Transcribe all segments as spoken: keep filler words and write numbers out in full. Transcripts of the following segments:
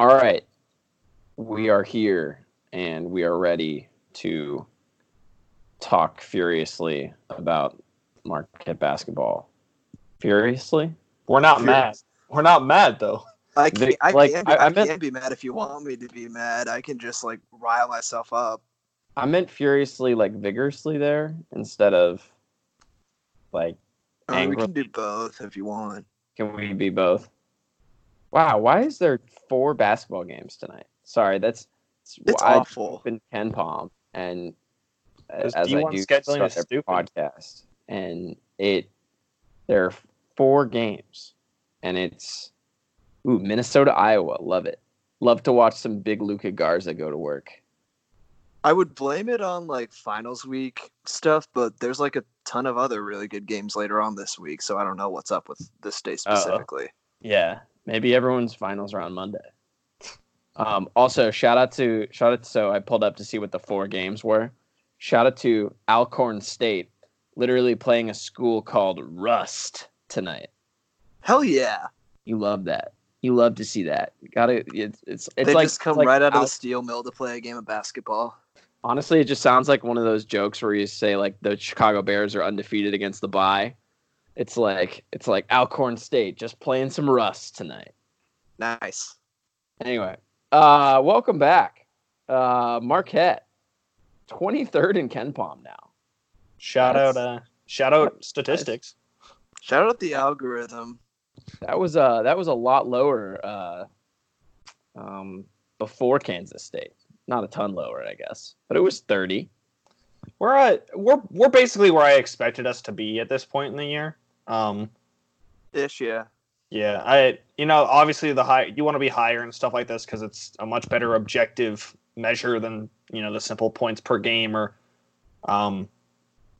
All right, we are here and we are ready to talk furiously about Marquette basketball. Furiously? We're not Fur- mad. We're not mad, though. I can, I like, can, be, I, I meant, can be mad if you want me to be mad. I can just, like, rile myself up. I meant furiously, like, vigorously there instead of, like, angrily. We can do both if you want. Can we be both? Wow, why is there four basketball games tonight? Sorry, that's it's awful. I've been KenPom, and as I do scheduling a stupid podcast, and it there are four games, and it's ooh Minnesota, Iowa, love it. Love to watch some big Luka Garza go to work. I would blame it on like finals week stuff, but there's like a ton of other really good games later on this week, so I don't know what's up with this day specifically. Uh-oh. Yeah. Maybe everyone's finals are on Monday. Um, also, shout out to shout out. So I pulled up to see what the four games were. Shout out to Alcorn State, literally playing a school called Rust tonight. Hell yeah! You love that. You love to see that. Got it. It's it's they like, just come like right out of the steel mill to play a game of basketball. Honestly, it just sounds like one of those jokes where you say like the Chicago Bears are undefeated against the bye. It's like it's like Alcorn State just playing some Rust tonight. Nice. Anyway, uh, welcome back, uh, Marquette, twenty-third in KenPom now. Shout That's, out, uh, shout out statistics. Shout out the algorithm. That was uh that was a lot lower uh, um, before Kansas State. Not a ton lower, I guess, but it was thirty. We're at, we're we're basically where I expected us to be at this point in the year. Um, Ish, yeah. Yeah, I you know obviously the high you want to be higher and stuff like this because it's a much better objective measure than you know the simple points per game or, um,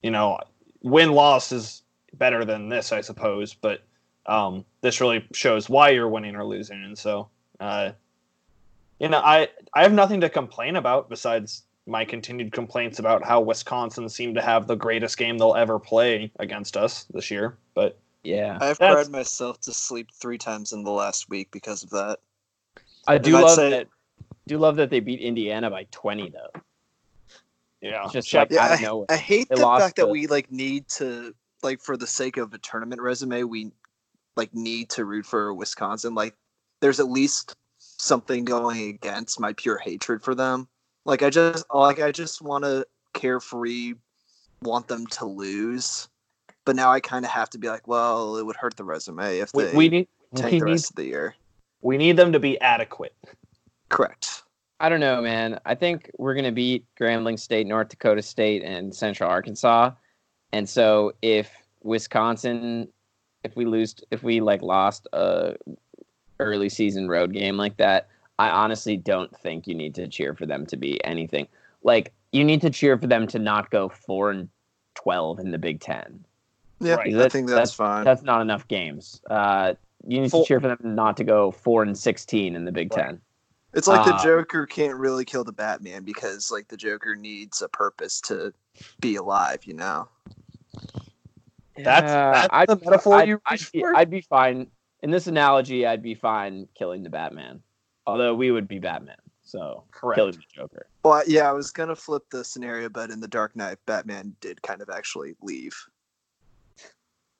you know, win loss is better than this I suppose, but um, this really shows why you're winning or losing, and so uh, you know I I have nothing to complain about besides my continued complaints about how Wisconsin seemed to have the greatest game they'll ever play against us this year. But yeah, I've cried myself to sleep three times in the last week because of that. I and do I'd love say, that. Do love that they beat Indiana by twenty though. Yeah, it's just like yeah, I, I know. I hate they the fact the, that we like need to like for the sake of a tournament resume, we like need to root for Wisconsin. Like, there's at least something going against my pure hatred for them. Like I just like I just want to carefree, want them to lose, but now I kind of have to be like, well, it would hurt the resume if they we, we need, take we the rest need, of the year. We need them to be adequate. Correct. I don't know, man. I think we're gonna beat Grambling State, North Dakota State, and Central Arkansas. And so if Wisconsin, if we lose, if we like lost a early season road game like that. I honestly don't think you need to cheer for them to be anything. Like, you need to cheer for them to not go four and twelve in the Big Ten. Yeah, right. I think that's, that's fine. That's not enough games. Uh, you need four. to cheer for them not to go four and sixteen in the Big right. Ten. It's like uh, the Joker can't really kill the Batman because, like, the Joker needs a purpose to be alive. You know, yeah, that's, that's I'd, the metaphor I'd, you. I'd, I'd, I'd be fine in this analogy. I'd be fine killing the Batman. Although we would be Batman, so correct. Killing the Joker. Well, yeah, I was gonna flip the scenario, but in The Dark Knight, Batman did kind of actually leave.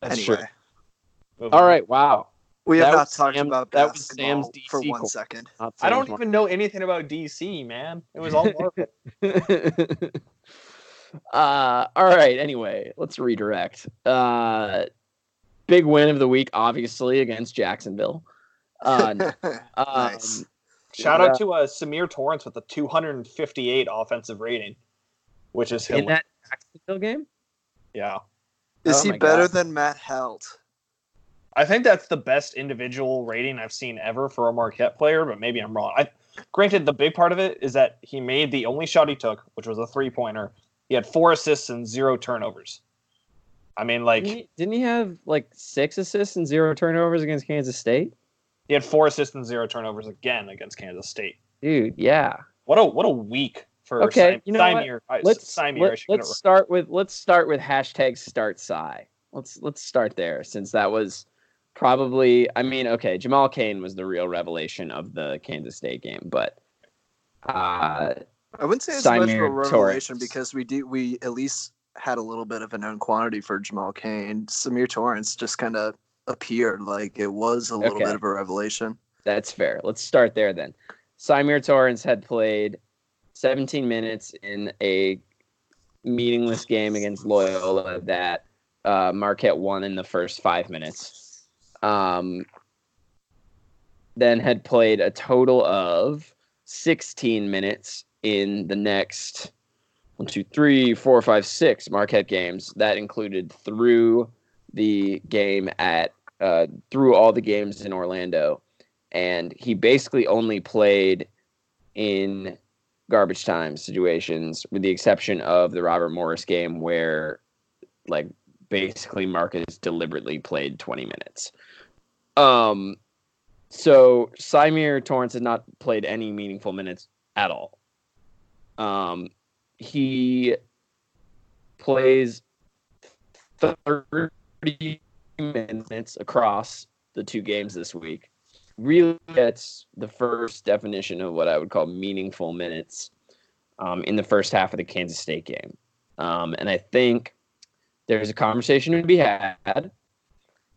That's anyway, true. All right, wow. We that have not talked Sam, about that was Sam's D C for one course. second. I don't even know anything about D C, man. It was all Marvel. uh, all right. Anyway, let's redirect. Uh, big win of the week, obviously, against Jacksonville. Uh, um, nice. Shout out uh, to uh, Saimir Torrance with a two hundred fifty-eight offensive rating, which is in hilarious. That Jacksonville game. Yeah, is oh he better God. than Matt Helt? I think that's the best individual rating I've seen ever for a Marquette player, but maybe I'm wrong. I, granted, the big part of it is that he made the only shot he took, which was a three-pointer. He had four assists and zero turnovers. I mean, like... Didn't he, didn't he have, like, six assists and zero turnovers against Kansas State? He had four assists and zero turnovers again against Kansas State. Dude, yeah. What a what a week for okay, Sim- you know Saimir. What? Let's, Saimir, let, I should let's, start with, let's start with hashtag start Sai. Let's, let's start there, since that was... Probably, I mean, okay, Jamal Cain was the real revelation of the Kansas State game, but uh, I wouldn't say it's Saimir much of a revelation Torrance. Because we do we at least had a little bit of a known quantity for Jamal Cain. Saimir Torrance just kind of appeared like it was a little okay. bit of a revelation. That's fair. Let's start there then. Saimir Torrance had played seventeen minutes in a meaningless game against Loyola that uh, Marquette won in the first five minutes. Um, then had played a total of sixteen minutes in the next one, two, three, four, five, six Marquette games. That included through the game at uh, through all the games in Orlando, and he basically only played in garbage time situations, with the exception of the Robert Morris game, where like basically Marcus deliberately played twenty minutes. Um, so Saimir Torrance had not played any meaningful minutes at all. Um, he plays thirty minutes across the two games this week. Really gets the first definition of what I would call meaningful minutes um, in the first half of the Kansas State game. Um, and I think there's a conversation to be had.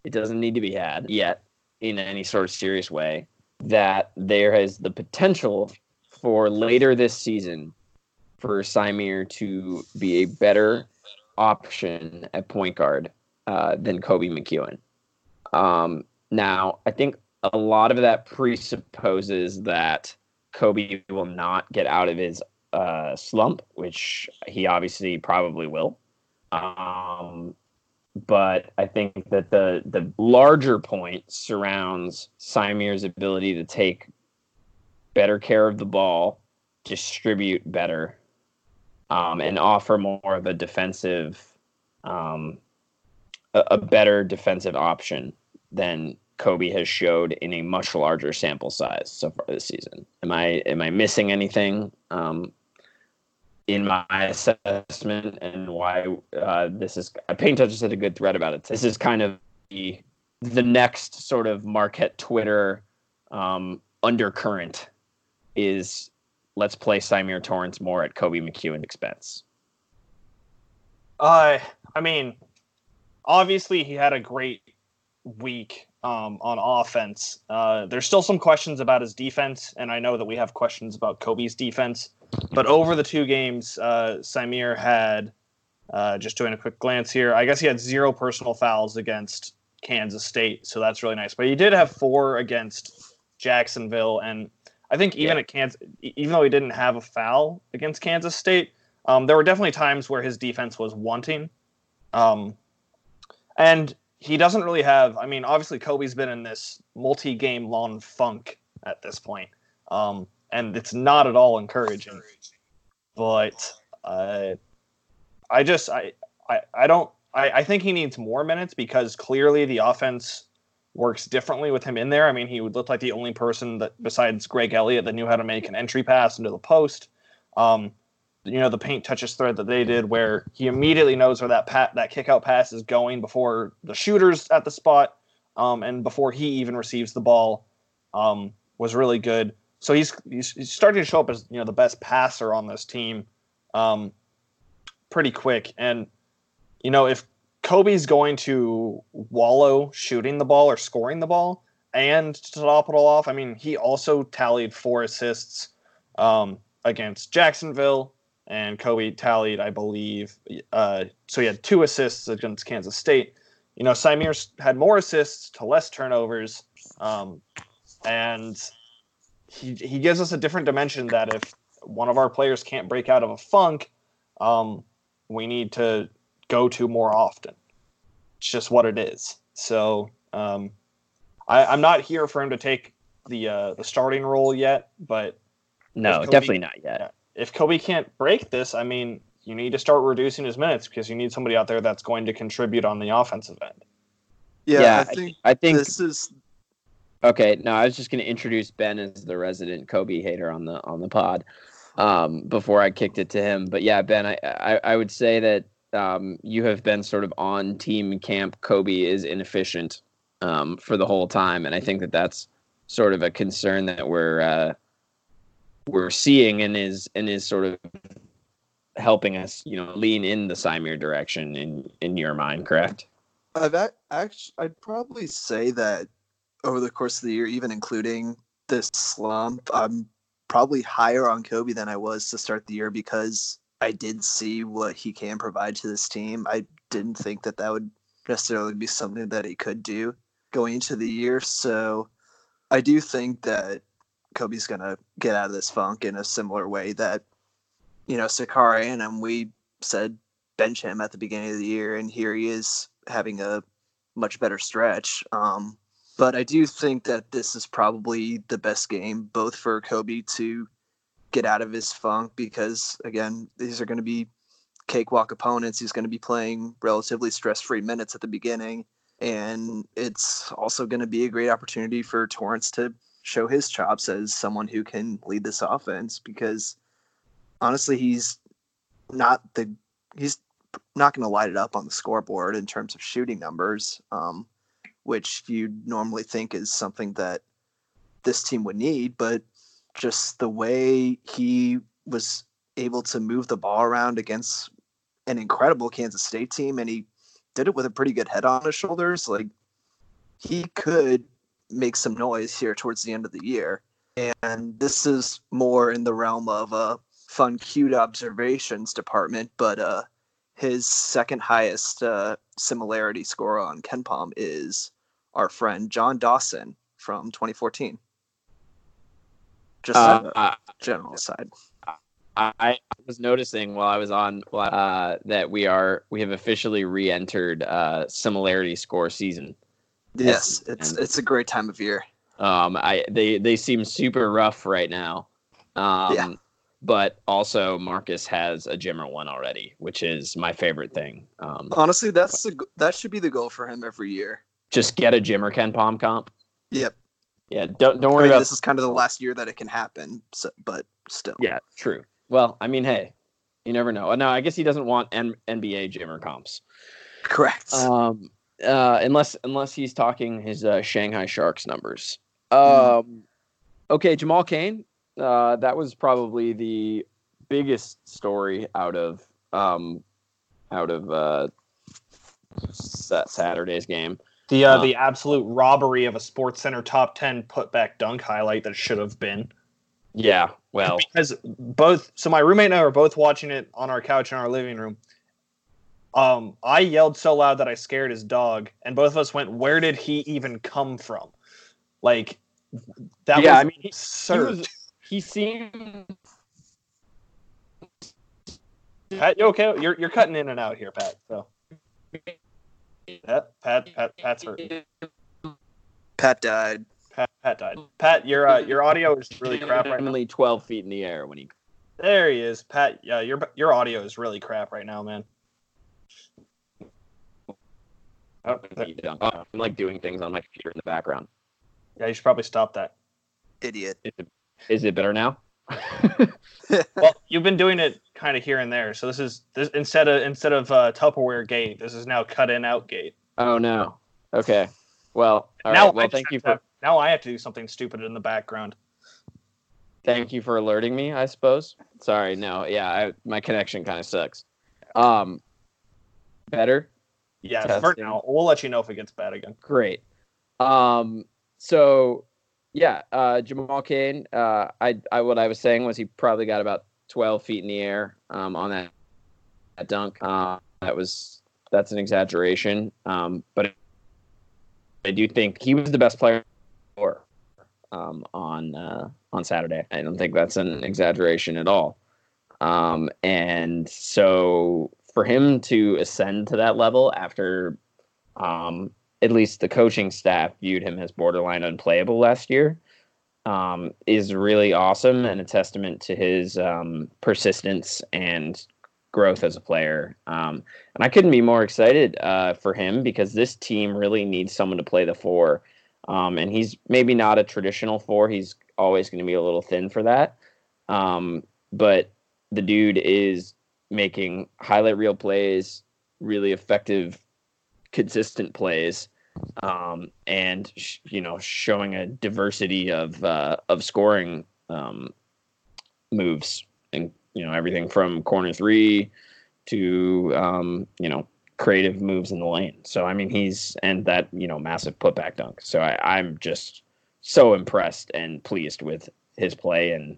It doesn't need to be had yet in any sort of serious way, that there is the potential for later this season for Saimir to be a better option at point guard uh, than Kobe McEwen. Um, now, I think a lot of that presupposes that Kobe will not get out of his uh, slump, which he obviously probably will. Um, But I think that the the larger point surrounds Saimir's ability to take better care of the ball, distribute better, um, and offer more of a defensive, um, a, a better defensive option than Kobe has showed in a much larger sample size so far this season. Am I am I missing anything? Um, in my assessment, and why uh, this is, Paint just had a good thread about it. This is kind of the, the next sort of Marquette Twitter um, undercurrent is, let's play Saimir Torrance more at Kobe McEwen's expense. Uh, I mean, obviously he had a great week um, on offense. Uh, there's still some questions about his defense, and I know that we have questions about Kobe's defense. But over the two games, uh, Saimir had, uh, just doing a quick glance here, I guess he had zero personal fouls against Kansas State, so that's really nice. But he did have four against Jacksonville, and I think even yeah. at Kansas, even though he didn't have a foul against Kansas State, um, there were definitely times where his defense was wanting. Um, and he doesn't really have, I mean, obviously Kobe's been in this multi-game long funk at this point. Um, And it's not at all encouraging, but uh, I just I I, I don't I, I think he needs more minutes, because clearly the offense works differently with him in there. I mean, he would look like the only person that besides Greg Elliott that knew how to make an entry pass into the post. Um, you know, the paint touches thread that they did, where he immediately knows where that pat that kick out pass is going before the shooter's at the spot, um, and before he even receives the ball, um, was really good. So he's he's starting to show up as, you know, the best passer on this team, um, pretty quick. And, you know, if Kobe's going to wallow shooting the ball or scoring the ball, and to top it all off, I mean, he also tallied four assists um, against Jacksonville, and Kobe tallied, I believe, uh, so he had two assists against Kansas State. You know, Saimir had more assists to less turnovers, um, and He he gives us a different dimension that if one of our players can't break out of a funk, um, we need to go to more often. It's just what it is. So um, I, I'm not here for him to take the uh, the starting role yet, but no, Kobe, definitely not yet. If Kobe can't break this, I mean, you need to start reducing his minutes because you need somebody out there that's going to contribute on the offensive end. Yeah, yeah I, think I think this is okay. No, I was just going to introduce Ben as the resident Kobe hater on the on the pod um, before I kicked it to him. But yeah, Ben, I I, I would say that um, you have been sort of on team camp. Kobe is inefficient um, for the whole time, and I think that that's sort of a concern that we're uh, we're seeing and is and is sort of helping us, you know, lean in the Saimir direction in in your mind, correct? I've ac- actually, I'd probably say that over the course of the year, even including this slump, I'm probably higher on Kobe than I was to start the year because I did see what he can provide to this team. I didn't think that that would necessarily be something that he could do going into the year. So I do think that Kobe's going to get out of this funk in a similar way that, you know, Sakari and him, we said bench him at the beginning of the year, and here he is having a much better stretch. Um, But I do think that this is probably the best game, both for Kobe to get out of his funk because, again, these are going to be cakewalk opponents. He's going to be playing relatively stress-free minutes at the beginning. And it's also going to be a great opportunity for Torrance to show his chops as someone who can lead this offense because, honestly, he's not the he's not going to light it up on the scoreboard in terms of shooting numbers. Um which you'd normally think is something that this team would need, but just the way he was able to move the ball around against an incredible Kansas State team, and he did it with a pretty good head on his shoulders. Like, he could make some noise here towards the end of the year. And this is more in the realm of a fun, cute observations department, but uh, his second highest uh, similarity score on KenPom is our friend John Dawson from twenty fourteen. Just uh, on a general side, I, I was noticing while I was on uh, that we are we have officially re-entered uh, similarity score season. Yes, it's it's a great time of year. Um, I they they seem super rough right now. Um, yeah. But also, Marcus has a Jimmer one already, which is my favorite thing. Um, Honestly, that's the, that should be the goal for him every year. Just get a Jimmer KenPom comp. Yep. Yeah. Don't don't worry I mean, about this. Is kind of the last year that it can happen. So, but still. Yeah. True. Well, I mean, hey, you never know. No, I guess he doesn't want N- N B A Jimmer comps. Correct. Um. Uh. Unless unless he's talking his uh, Shanghai Sharks numbers. Um. Mm. Okay, Jamal Cain. Uh, that was probably the biggest story out of um, out of uh, that Saturday's game. The uh, um, the absolute robbery of a SportsCenter top ten putback dunk highlight that should have been. Yeah, well, because both. So my roommate and I were both watching it on our couch in our living room. Um, I yelled so loud that I scared his dog, and both of us went, "Where did he even come from?" Like that. Yeah, was I mean, absurd. He was, He seemed. Pat, you okay? You're you're cutting in and out here, Pat. So. Pat, Pat, Pat, Pat's hurt. Pat died. Pat, Pat died. Pat, your uh, your audio is really crap right now. twelve feet in the air when he. There he is, Pat. Yeah, your your audio is really crap right now, man. Oh, I'm like doing things on my computer in the background. Yeah, you should probably stop that. Idiot. Is it better now? Well, you've been doing it kind of here and there. So this is this instead of instead of uh, Tupperware gate, this is now cut in out gate. Oh no. Okay. Well, all now right. Well, I thank you for have, now I have to do something stupid in the background. Thank you for alerting me, I suppose. Sorry. No. Yeah, I, my connection kind of sucks. Um better? Yeah, testing. For now. We'll let you know if it gets bad again. Great. Um so Yeah, uh, Jamal Cain, uh, I, I, what I was saying was he probably got about twelve feet in the air um, on that, that dunk. Uh, that was that's an exaggeration, um, but I do think he was the best player um, on uh, on Saturday. I don't think that's an exaggeration at all. Um, and so for him to ascend to that level after um, at least the coaching staff viewed him as borderline unplayable last year, um, is really awesome and a testament to his um, persistence and growth as a player. Um, and I couldn't be more excited uh, for him because this team really needs someone to play the four. Um, and he's maybe not a traditional four. He's always going to be a little thin for that. Um, but the dude is making highlight reel plays, really effective, consistent plays, um, and sh- you know, showing a diversity of uh, of scoring um, moves, and you know, everything from corner three to um, you know, creative moves in the lane. So I mean, he's and that you know massive putback dunk. So I, I'm just so impressed and pleased with his play, and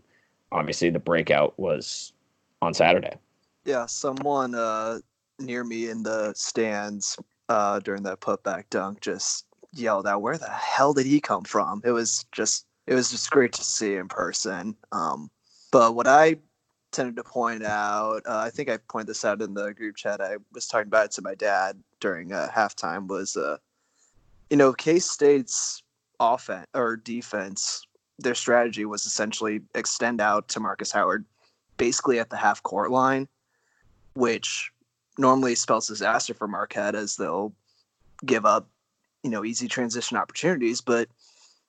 obviously the breakout was on Saturday. Yeah, someone uh, near me in the stands uh, during that putback dunk just yelled out, "Where the hell did he come from?" It was just it was just great to see in person. Um, but what I tended to point out, uh, I think I pointed this out in the group chat. I was talking about it to my dad during uh, halftime. Was uh, you know, K-State's offense or defense, their strategy was essentially extend out to Marcus Howard, basically at the half court line, which normally spells disaster for Marquette as they'll give up, you know, easy transition opportunities. But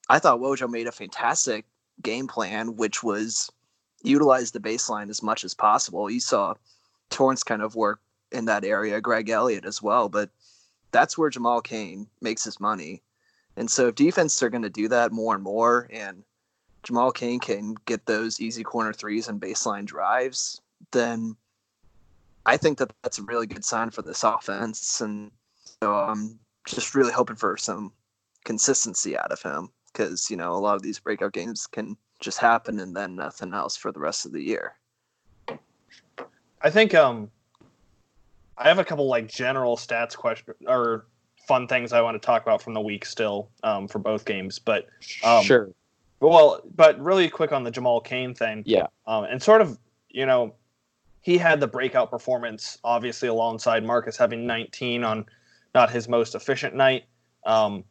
I thought Wojo made a fantastic game plan, which was utilize the baseline as much as possible. You saw Torrance kind of work in that area, Greg Elliott as well, but that's where Jamal Cain makes his money. And so if defense are going to do that more and more, and Jamal Cain can get those easy corner threes and baseline drives, then I think that that's a really good sign for this offense. And so I'm just really hoping for some consistency out of him because, you know, a lot of these breakout games can just happen and then nothing else for the rest of the year. I think um, I have a couple like general stats questions or fun things I want to talk about from the week still um, for both games, but um, sure. But well, but really quick on the Jamal Cain thing. Yeah. Um, and sort of, you know, he had the breakout performance, obviously, alongside Marcus having nineteen on not his most efficient night. Um,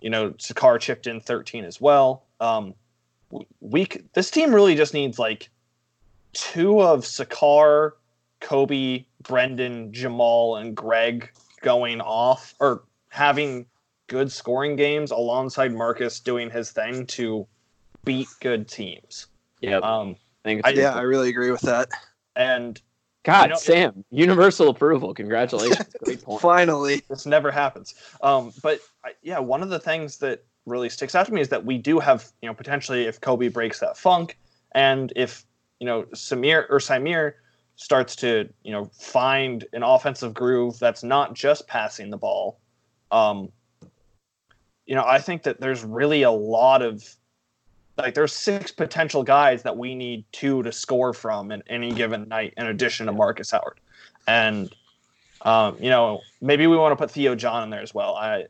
you know, Sakar chipped in thirteen as well. Um, we, this team really just needs, like, two of Sakar, Kobe, Brendan, Jamal, and Greg going off or having good scoring games alongside Marcus doing his thing to beat good teams. Yeah, um, I think I, yeah, I really agree with that. And God, you know, Sam, it, universal approval. Congratulations. Great point. Finally. This never happens. Um, but I, yeah, one of the things that really sticks out to me is that we do have, you know, potentially if Kobe breaks that funk and if, you know, Saimir or Saimir starts to, you know, find an offensive groove that's not just passing the ball. Um, you know, I think that there's really a lot of, like, there's six potential guys that we need two to score from in any given night, in addition to Marcus Howard. And, um, you know, maybe we want to put Theo John in there as well. I,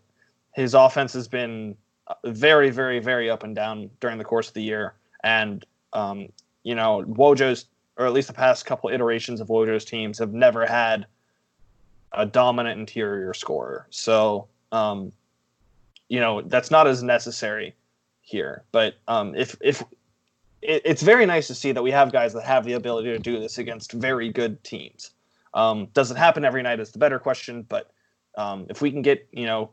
his offense has been very, very, very up and down during the course of the year. And, um, you know, Wojo's, or at least the past couple iterations of Wojo's teams, have never had a dominant interior scorer. So, um, you know, that's not as necessary here, but um, if if it, it's very nice to see that we have guys that have the ability to do this against very good teams. Um, does it happen every night is the better question, but um, if we can get, you know,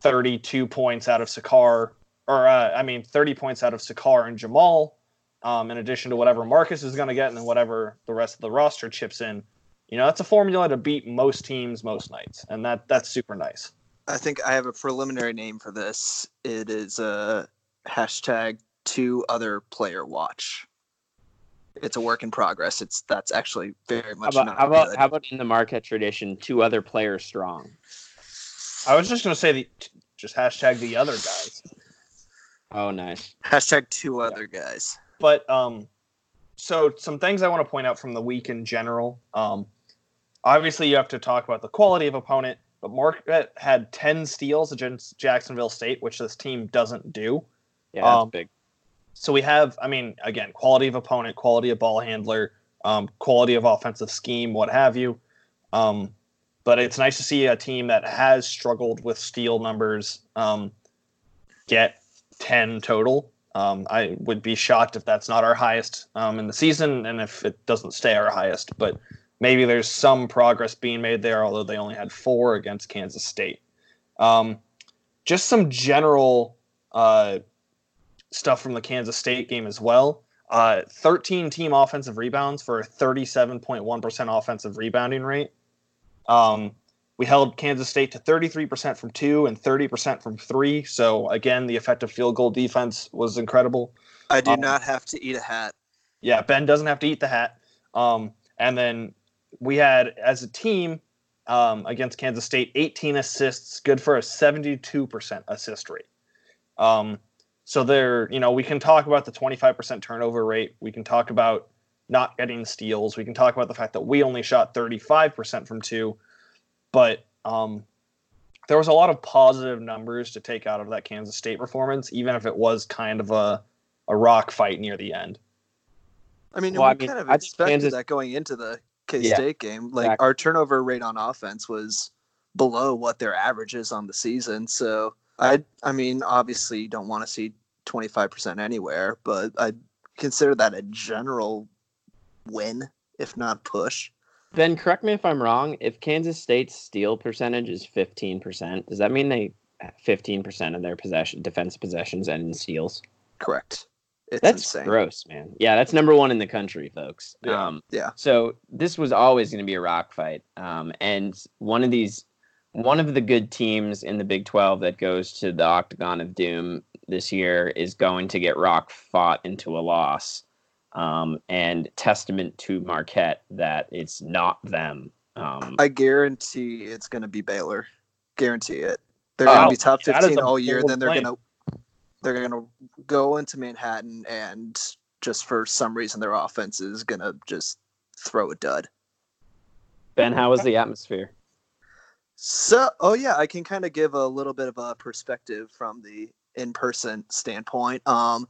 thirty-two points out of Sakar, or uh, I mean thirty points out of Sakar and Jamal, um, in addition to whatever Marcus is going to get and then whatever the rest of the roster chips in, you know, that's a formula to beat most teams most nights, and that that's super nice. I think I have a preliminary name for this. It is a hashtag two other player watch. It's a work in progress. It's that's actually very much. How about, not how, about how about in the Marquette tradition, two other players strong? I was just going to say the just hashtag the other guys. Oh, nice. Hashtag two yeah. other guys. But um, so some things I want to point out from the week in general. Um, obviously you have to talk about the quality of opponent. But Marquette had ten steals against Jacksonville State, which this team doesn't do. Yeah, that's um, big. So we have, I mean, again, quality of opponent, quality of ball handler, um, quality of offensive scheme, what have you. Um, But it's nice to see a team that has struggled with steal numbers um, get ten total. Um, I would be shocked if that's not our highest um, in the season, and if it doesn't stay our highest. But maybe there's some progress being made there, although they only had four against Kansas State. Um, just some general uh, stuff from the Kansas State game as well. Uh, thirteen team offensive rebounds for a thirty-seven point one percent offensive rebounding rate. Um, we held Kansas State to thirty-three percent from two and thirty percent from three. So, again, the effective field goal defense was incredible. I do um, not have to eat a hat. Yeah, Ben doesn't have to eat the hat. Um, and then we had, as a team, um, against Kansas State, eighteen assists, good for a seventy-two percent assist rate. Um, so, there, you know, we can talk about the twenty-five percent turnover rate. We can talk about not getting steals. We can talk about the fact that we only shot thirty-five percent from two, but um, there was a lot of positive numbers to take out of that Kansas State performance, even if it was kind of a, a rock fight near the end. I mean, well, we I mean, kind of I expected Kansas... that going into the K-State yeah, game. Like, exactly. Our turnover rate on offense was below what their average is on the season. So, I I mean, obviously you don't want to see twenty-five percent anywhere, but I consider that a general win, if not push. Ben, correct me if I'm wrong. If Kansas State's steal percentage is fifteen percent, does that mean they fifteen percent of their possession, defense possessions end in steals? Correct. It's that's insane. Gross, man. Yeah, that's number one in the country, folks. Yeah. Um, yeah. So this was always going to be a rock fight. Um, and one of these, one of the good teams in the Big twelve that goes to the Octagon of Doom this year is going to get rock fought into a loss. Um, and testament to Marquette that it's not them. Um, I guarantee it's going to be Baylor. Guarantee it. They're going to oh, be top fifteen all year. Then they're going to they're going to go into Manhattan, and just for some reason their offense is going to just throw a dud. Ben, how was the atmosphere? So, oh yeah, I can kind of give a little bit of a perspective from the in-person standpoint. Um,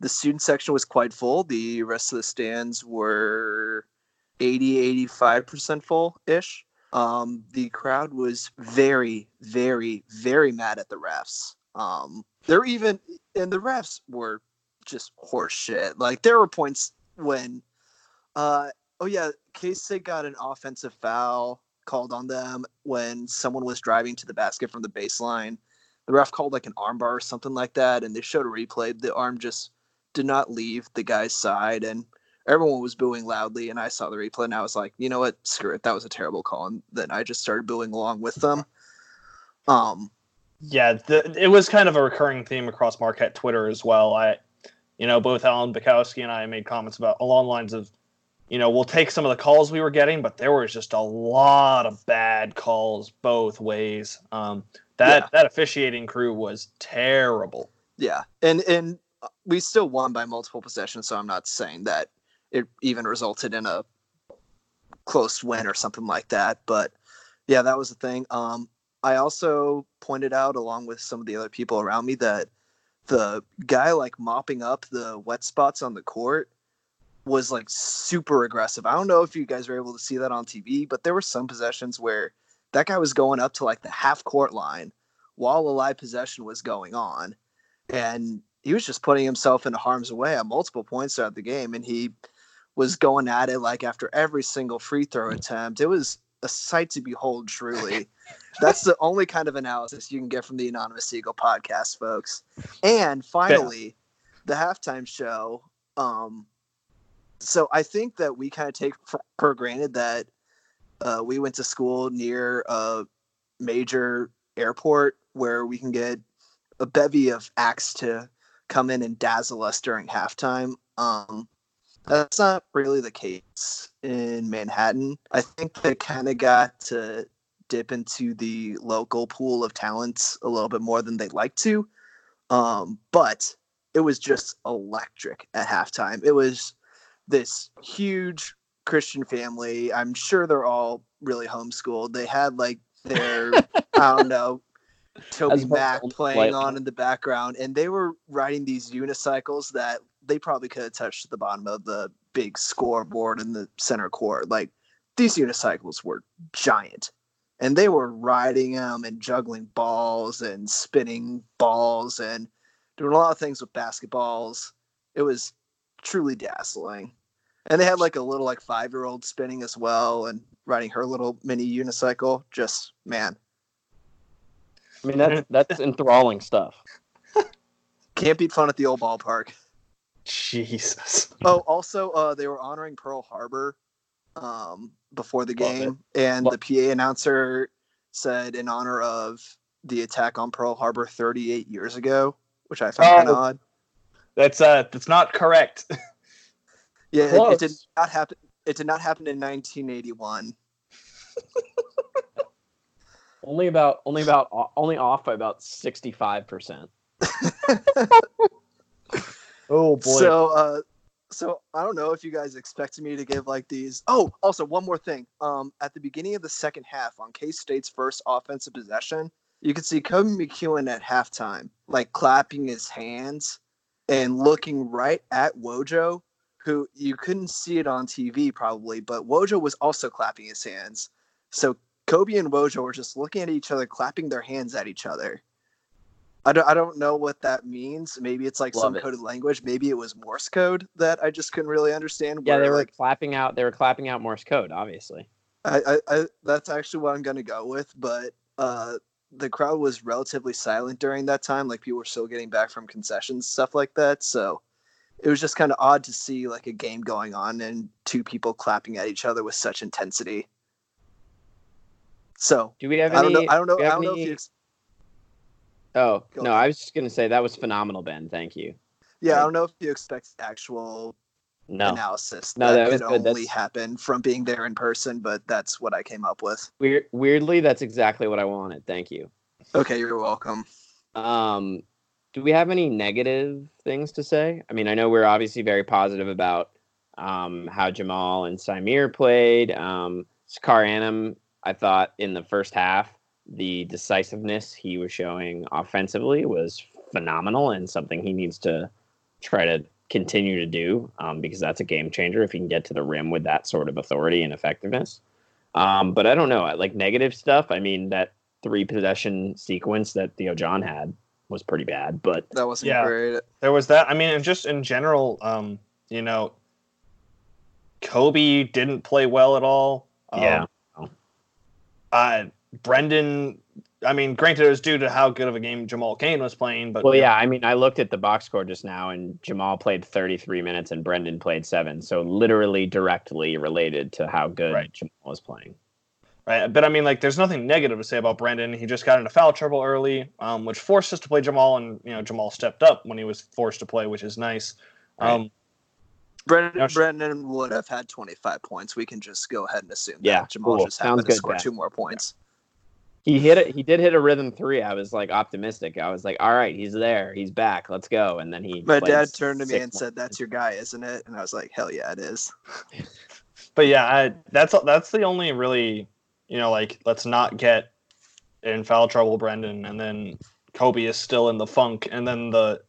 The student section was quite full. The rest of the stands were eighty, eighty-five percent full-ish. Um, the crowd was very, very, very mad at the refs. Um, they're even, and the refs were just horse shit. Like, there were points when, uh, oh yeah, K-State got an offensive foul called on them when someone was driving to the basket from the baseline. The ref called like an armbar or something like that, and they showed a replay. The arm just did not leave the guy's side, and everyone was booing loudly, and I saw the replay, and I was like, you know what, screw it, that was a terrible call, and then I just started booing along with them. Um, yeah, the, it was kind of a recurring theme across Marquette Twitter as well. I, you know, both Alan Bukowski and I made comments about along lines of, you know, we'll take some of the calls we were getting, but there was just a lot of bad calls both ways. Um, that yeah. that officiating crew was terrible. Yeah, and and. We still won by multiple possessions, so I'm not saying that it even resulted in a close win or something like that. But, yeah, that was the thing. Um, I also pointed out, along with some of the other people around me, that the guy, like, mopping up the wet spots on the court was, like, super aggressive. I don't know if you guys were able to see that on T V, but there were some possessions where that guy was going up to, like, the half-court line while a live possession was going on. And he was just putting himself into harm's way at multiple points throughout the game, and he was going at it like after every single free throw attempt. It was a sight to behold, truly. That's the only kind of analysis you can get from the Anonymous Eagle podcast, folks. And finally, yeah. The halftime show. Um, so I think that we kind of take for, for granted that uh, we went to school near a major airport where we can get a bevy of acts to come in and dazzle us during halftime. Um, that's not really the case in Manhattan. I think they kind of got to dip into the local pool of talents a little bit more than they'd like to. Um, but it was just electric at halftime. It was this huge Christian family. I'm sure they're all really homeschooled. They had like their, I don't know, Toby Mac playing light on in the background, and they were riding these unicycles that they probably could have touched the bottom of the big scoreboard in the center court. Like, these unicycles were giant, and they were riding him and juggling balls and spinning balls and doing a lot of things with basketballs. It was truly dazzling. And they had like a little like five-year-old spinning as well and riding her little mini unicycle. Just, man. I mean, that's that's enthralling stuff. Can't beat fun at the old ballpark. Jesus. Oh, also, uh, they were honoring Pearl Harbor um, before the game. And Love the P A it. announcer said in honor of the attack on Pearl Harbor thirty-eight years ago, which I found oh, odd. That's uh, that's not correct. Yeah, it, it did not happen. It did not happen in nineteen eighty-one. Only about, only about, only off by about sixty-five percent. Oh boy! So, uh, so I don't know if you guys expected me to give like these. Oh, also one more thing. Um, at the beginning of the second half, on K-State's first offensive possession, you could see Kobe McEwen at halftime, like clapping his hands and looking right at Wojo, who you couldn't see it on T V probably, but Wojo was also clapping his hands. So Kobe and Wojo were just looking at each other, clapping their hands at each other. I don't, I don't know what that means. Maybe it's like Love some it. coded language. Maybe it was Morse code that I just couldn't really understand. Yeah, where, they were like, clapping out. They were clapping out Morse code, obviously. I, I, I that's actually what I'm going to go with. But uh, the crowd was relatively silent during that time. Like people were still getting back from concessions, stuff like that. So it was just kind of odd to see like a game going on and two people clapping at each other with such intensity. So do we have? Any, I don't know. I don't know. Do I don't know any... if you. Oh, Go no, ahead. I was just going to say that was phenomenal, Ben. Thank you. Yeah, right. I don't know if you expect actual no. analysis no, that, that could only that's... happen from being there in person, but that's what I came up with. Weird, weirdly, that's exactly what I wanted. Thank you. Okay, you're welcome. Um, do we have any negative things to say? I mean, I know we're obviously very positive about um, how Jamal and Saimir played. Um, Sakar Anum, I thought, in the first half, the decisiveness he was showing offensively was phenomenal and something he needs to try to continue to do um, because that's a game changer if he can get to the rim with that sort of authority and effectiveness. Um, but I don't know. I like negative stuff. I mean, that three possession sequence that Theo John had was pretty bad, but that wasn't yeah, great. There was that. I mean, just in general, um, you know, Kobe didn't play well at all. Um, yeah. I, Brendan, I mean, granted, it was due to how good of a game Jamal Cain was playing. But well, yeah, I mean, I looked at the box score just now, and Jamal played thirty-three minutes, and Brendan played seven. So literally directly related to how good right. Jamal was playing. Right, but I mean, like, there's nothing negative to say about Brendan. He just got into foul trouble early, um, which forced us to play Jamal, and you know, Jamal stepped up when he was forced to play, which is nice. Right. Um, Brendan, you know, Brendan would have had twenty-five points. We can just go ahead and assume yeah, that Jamal cool. just happened Sounds to good, score yeah. two more points. Yeah. He hit it. He did hit a rhythm three. I was like optimistic. I was like, all right, he's there. He's back. Let's go. And then he. My dad turned to me and said, "That's your guy, isn't it?" And I was like, "Hell yeah, it is." But yeah, I, that's that's the only really, you know, like let's not get in foul trouble, Brendan. And then Kobe is still in the funk. And then the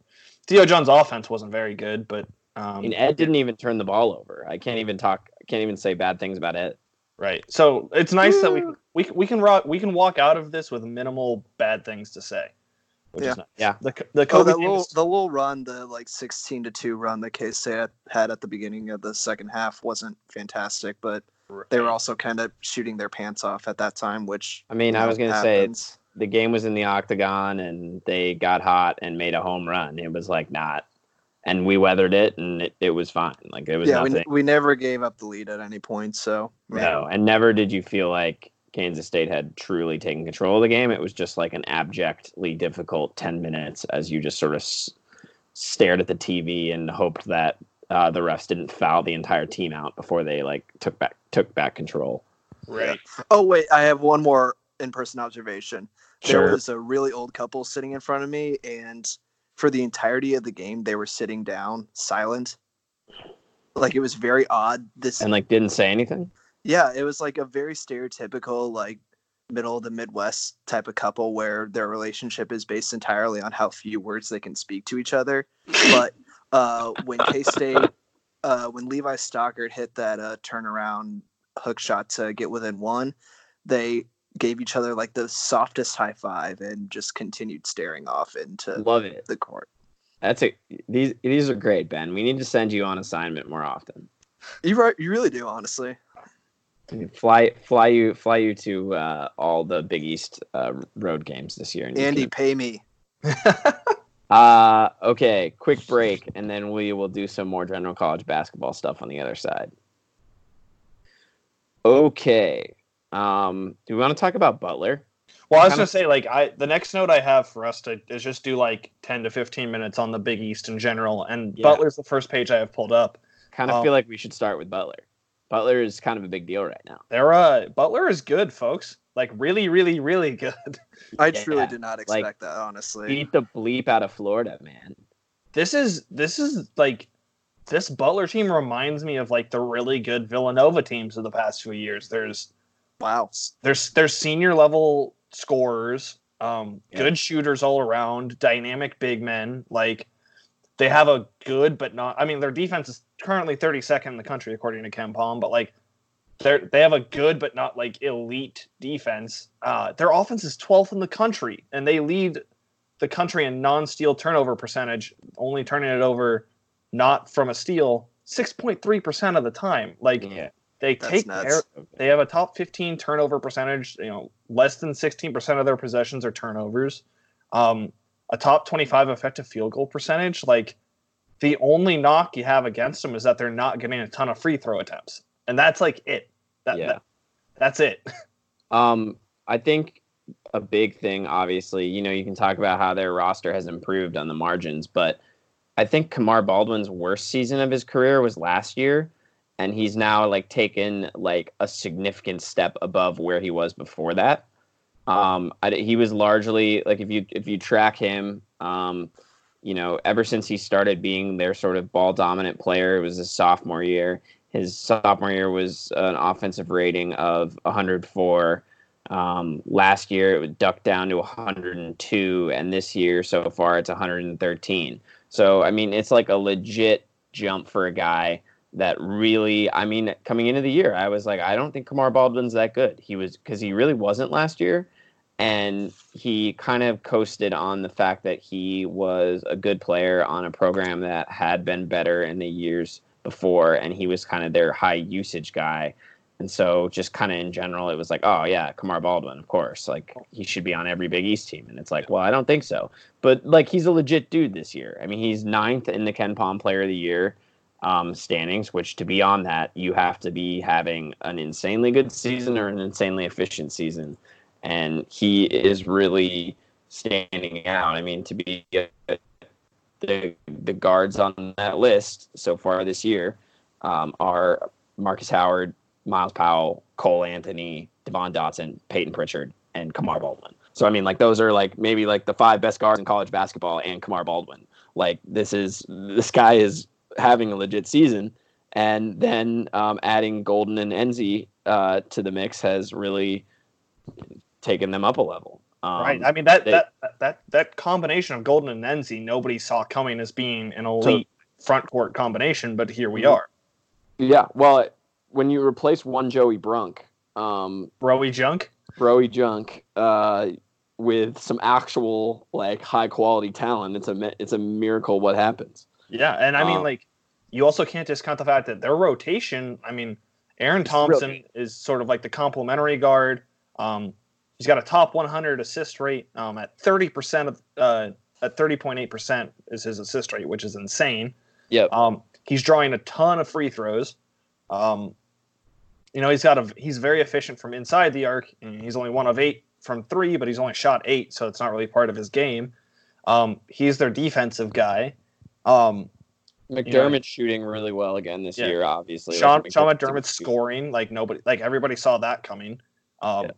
Theo John's offense wasn't very good. But um, I mean, Ed didn't even turn the ball over. I can't even talk. I can't even say bad things about Ed. Right. So it's nice yeah. that we we we can rock, we can walk out of this with minimal bad things to say. Which yeah. Is nice. Yeah. The the Kobe oh, little, is... the little run, the like sixteen to two run that K-State had at the beginning of the second half wasn't fantastic, but right. they were also kind of shooting their pants off at that time. Which I mean, you know, I was going to say it's, the game was in the octagon and they got hot and made a home run. It was like not. And we weathered it, and it, it was fine. Like it was yeah, nothing. We, we never gave up the lead at any point. So man. No, and never did you feel like Kansas State had truly taken control of the game. It was just like an abjectly difficult ten minutes as you just sort of s- stared at the T V and hoped that uh, the refs didn't foul the entire team out before they like took back took back control. Right. Yeah. Oh wait, I have one more in-person observation. Sure. There was a really old couple sitting in front of me, and for the entirety of the game, they were sitting down, silent. Like, it was very odd. This And, like, didn't say anything? Yeah, it was, like, a very stereotypical, like, middle of the Midwest type of couple where their relationship is based entirely on how few words they can speak to each other. But uh, when K-State, uh, when Levi Stockard hit that uh, turnaround hook shot to get within one, they gave each other like the softest high five and just continued staring off into Love it. the court. That's a these these are great, Ben. We need to send you on assignment more often. You right, you really do, honestly. Fly fly you fly you to uh, all the Big East uh, road games this year. And Andy, pay me. uh okay, quick break, and then we will do some more general college basketball stuff on the other side. Okay. Um, do we want to talk about Butler? Well, I was gonna say, like, I the next note I have for us to is just do like ten to fifteen minutes on the Big East in general, and yeah. Butler's the first page I have pulled up. Kind of um, feel like we should start with Butler. Butler is kind of a big deal right now. They're uh, Butler is good, folks. Like really, really, really good. I yeah, truly did not expect like, that, honestly. Beat the bleep out of Florida, man. This is this is like this Butler team reminds me of like the really good Villanova teams of the past few years. There's wow, there's there's senior level scorers, um, yeah. good shooters all around, dynamic big men. Like they have a good, but not. I mean, their defense is currently thirty-second in the country according to KenPom, but like they they have a good but not like elite defense. Uh, their offense is twelfth in the country, and they lead the country in non-steal turnover percentage, only turning it over not from a steal six point three percent of the time. Like yeah. they That's take their, they have a top fifteen turnover percentage. You know, less than sixteen percent of their possessions are turnovers. Um, a top twenty-five effective field goal percentage. Like the only knock you have against them is that they're not getting a ton of free throw attempts. And that's like it. That, yeah. that that's it. um, I think a big thing, obviously, you know, you can talk about how their roster has improved on the margins, but I think Kamar Baldwin's worst season of his career was last year. And he's now like taken like a significant step above where he was before that. Um, I, he was largely like if you if you track him, um, you know, ever since he started being their sort of ball dominant player, it was his sophomore year. His sophomore year was an offensive rating of one hundred four. Um, last year, it would duck down to one hundred two. And this year so far, it's one hundred thirteen. So, I mean, it's like a legit jump for a guy that really, I mean, coming into the year, I was like, I don't think Kamar Baldwin's that good. He was because he really wasn't last year. And he kind of coasted on the fact that he was a good player on a program that had been better in the years before, and he was kind of their high usage guy. And so just kind of in general, it was like, oh yeah, Kamar Baldwin, of course, like he should be on every Big East team. And it's like, well, I don't think so, but like, he's a legit dude this year. I mean, he's ninth in the KenPom player of the year um, standings, which to be on that, you have to be having an insanely good season or an insanely efficient season. And he is really standing out. I mean, to be a, The, the guards on that list so far this year um, are Marcus Howard, Miles Powell, Cole Anthony, Devon Dotson, Peyton Pritchard, and Kamar Baldwin. So, I mean, like, those are, like, maybe, like, the five best guards in college basketball and Kamar Baldwin. Like, this is – this guy is having a legit season. And then um, adding Golden and Enzi uh, to the mix has really taken them up a level. Um, right. I mean, that, they, that that that combination of Golden and Enzi, nobody saw coming as being an elite so, front court combination, but here we are. Yeah. Well, it, when you replace one Joey Brunk, um, Broey Junk, Broey Junk, uh, with some actual like high quality talent, it's a it's a miracle what happens. Yeah, and I um, mean, like, you also can't discount the fact that their rotation. I mean, Aaron Thompson really is sort of like the complementary guard. Um, He's got a top one hundred assist rate um, at thirty percent of uh, at thirty point eight percent is his assist rate, which is insane. Yep. Um, he's drawing a ton of free throws. Um, you know, he's got a he's very efficient from inside the arc. And he's only one of eight from three, but he's only shot eight, so it's not really part of his game. Um, he's their defensive guy. Um, McDermott's you know, shooting really well again this yeah. year, obviously. Sean, like, Sean McDermott's scoring like nobody, like everybody saw that coming. Um, yeah.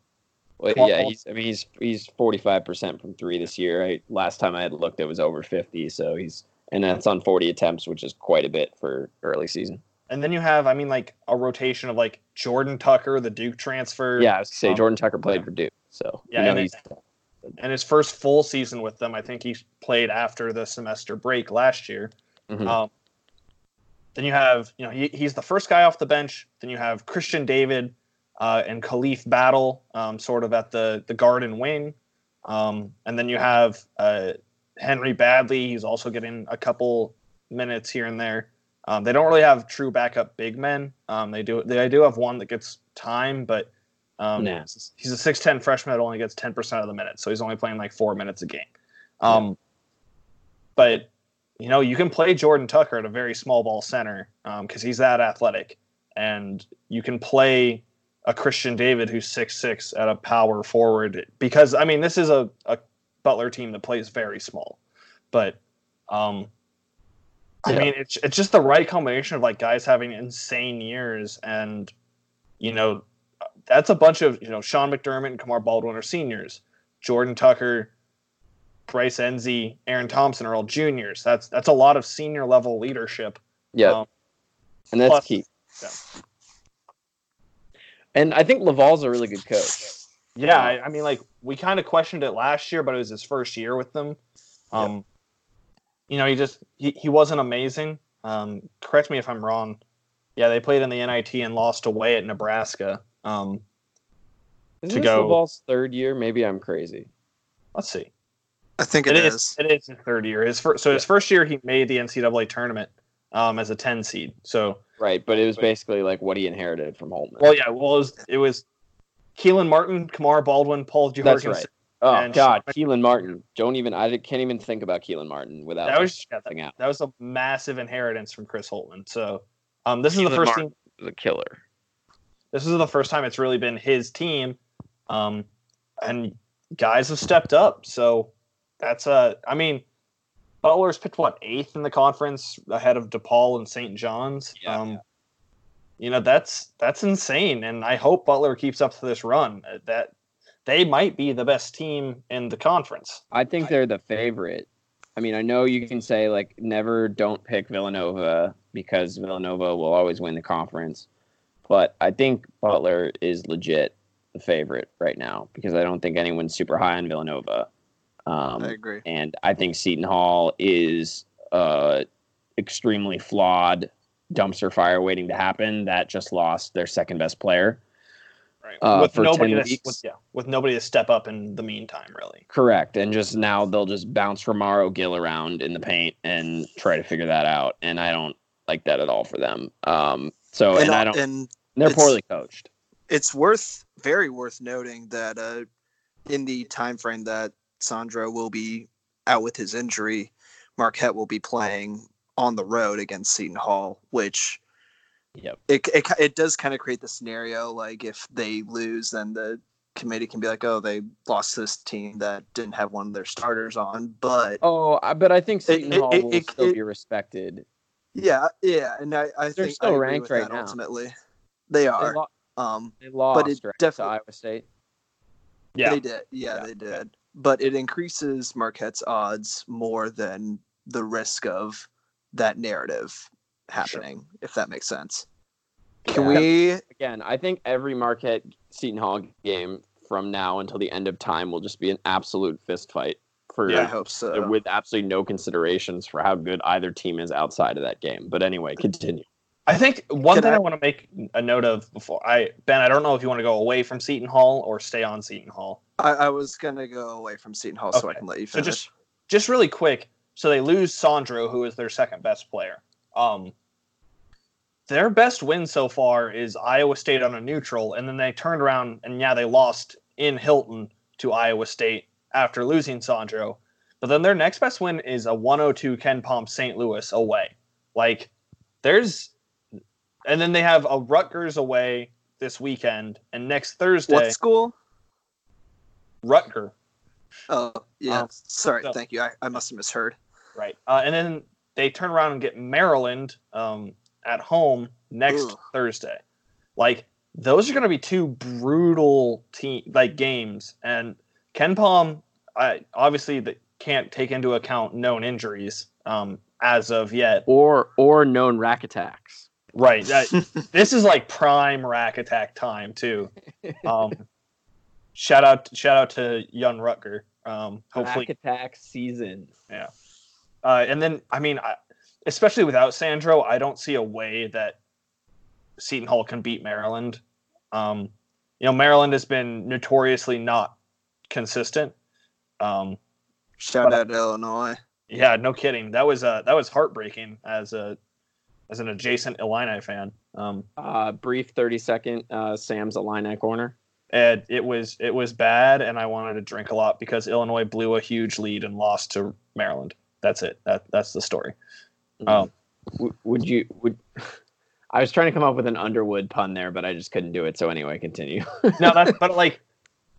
Well, yeah, he's, I mean, he's he's forty-five percent from three this year. I, last time I had looked, it was over fifty. So he's and that's on forty attempts, which is quite a bit for early season. And then you have, I mean, like a rotation of like Jordan Tucker, the Duke transfer. Yeah, I was gonna say um, Jordan Tucker played yeah. for Duke. So yeah, you know, and, he's, and his first full season with them, I think he played after the semester break last year. Mm-hmm. Um, then you have, you know, he, he's the first guy off the bench. Then you have Christian David. uh, and Khalif Battle um, sort of at the, the guard and wing. Um, and then you have uh, Henry Badley. He's also getting a couple minutes here and there. Um, they don't really have true backup big men. Um, they do they do have one that gets time, but um, nah. he's a six ten freshman that only gets ten percent of the minutes, so he's only playing like four minutes a game. Um, yeah. But, you know, you can play Jordan Tucker at a very small ball center because um, he's that athletic. And you can play a Christian David who's six six at a power forward because, I mean, this is a, a Butler team that plays very small. But, um, I yeah. mean, it's it's just the right combination of, like, guys having insane years. And, you know, that's a bunch of, you know, Sean McDermott and Kamar Baldwin are seniors. Jordan Tucker, Bryce Enzi, Aaron Thompson are all juniors. That's that's a lot of senior level leadership. Yeah, um, and that's plus, key. Yeah. And I think Laval's a really good coach. Yeah, I, I mean, like we kind of questioned it last year, but it was his first year with them. Um, yeah. You know, he just he, he wasn't amazing. Um, correct me if I'm wrong. Yeah, they played in the N I T and lost away at Nebraska. Um, Isn't to this go Laval's third year? Maybe I'm crazy. Let's see. I think it, it is. is. It is his third year. His first, so his first year, he made the N C double A tournament um, as a ten seed. So right, but it was basically like what he inherited from Holtman. Well, yeah, well, it was, it was Kelan Martin, Kamar Baldwin, Paul George. That's right. Oh God, Kelan Martin. Don't even. I can't even think about Kelan Martin without that was yeah, that, out. That was a massive inheritance from Chris Holtman. So um, this Kelan is the first Martin team. The killer. This is the first time it's really been his team, um, and guys have stepped up. So. That's uh, I mean, Butler's picked what eighth in the conference ahead of DePaul and Saint John's. Yeah, um, yeah. You know that's that's insane, and I hope Butler keeps up to this run. That they might be the best team in the conference. I think they're the favorite. I mean, I know you can say like never don't pick Villanova because Villanova will always win the conference, but I think Butler is legit the favorite right now because I don't think anyone's super high on Villanova. Um, I agree. And I think Seton Hall is uh, extremely flawed dumpster fire waiting to happen that just lost their second best player. Right. Uh, with, nobody to, with, yeah, with nobody to step up in the meantime, really. Correct. And just now they'll just bounce Romaro Gill around in the paint and try to figure that out. And I don't like that at all for them. Um, so and, and I don't. And they're poorly coached. It's worth, very worth noting that uh, in the time frame that Sandro will be out with his injury, Marquette will be playing on the road against Seton Hall, which yep. it, it it does kind of create the scenario, like if they lose, then the committee can be like, oh, they lost this team that didn't have one of their starters on. But oh, but I think Seton it, Hall it, will it, still it, be respected. Yeah, yeah, and I, I they're think still I ranked right now. Ultimately, they are. They, lo- um, they lost, but it right, definitely to Iowa State. Yeah, they did. Yeah, yeah. they did. But it increases Marquette's odds more than the risk of that narrative happening, sure. if that makes sense. Can yeah. we... Again, I think every Marquette-Seton Hall game from now until the end of time will just be an absolute fistfight. For, yeah, I hope so. With absolutely no considerations for how good either team is outside of that game. But anyway, continue. I think one Can thing I... I want to make a note of before I Ben, I don't know if you want to go away from Seton Hall or stay on Seton Hall. I, I was gonna go away from Seton Hall okay. so I can let you finish. So just, just really quick, so they lose Sandro, who is their second best player. Um, their best win so far is Iowa State on a neutral, and then they turned around and yeah, they lost in Hilton to Iowa State after losing Sandro. But then their next best win is a one oh two KenPom Saint Louis away. Like there's And then they have a Rutgers away this weekend, and next Thursday. What school? Rutgers. Oh, yeah. Um, Sorry, so, thank you. I, I must have misheard. Right. Uh, and then they turn around and get Maryland um, at home next Ugh. Thursday. Like, those are going to be two brutal team like games. And KenPom, I, obviously, that can't take into account known injuries um, as of yet. Or, or known rack attacks. Right. That, this is like prime rack attack time too. Um, shout out! Shout out to Young Rutger. Um, hopefully, rack attack season. Yeah. Uh, and then, I mean, I, especially without Sandro, I don't see a way that Seton Hall can beat Maryland. Um, you know, Maryland has been notoriously not consistent. Um, Shout out to Illinois. Yeah, no kidding. That was uh, that was heartbreaking as a as an adjacent Illini fan. Um, uh, brief thirty second uh, Sam's Illini corner. And it was it was bad, and I wanted to drink a lot because Illinois blew a huge lead and lost to Maryland. That's it. That that's the story. Um, would you would? I was trying to come up with an Underwood pun there, but I just couldn't do it. So anyway, continue. No, that's, but like,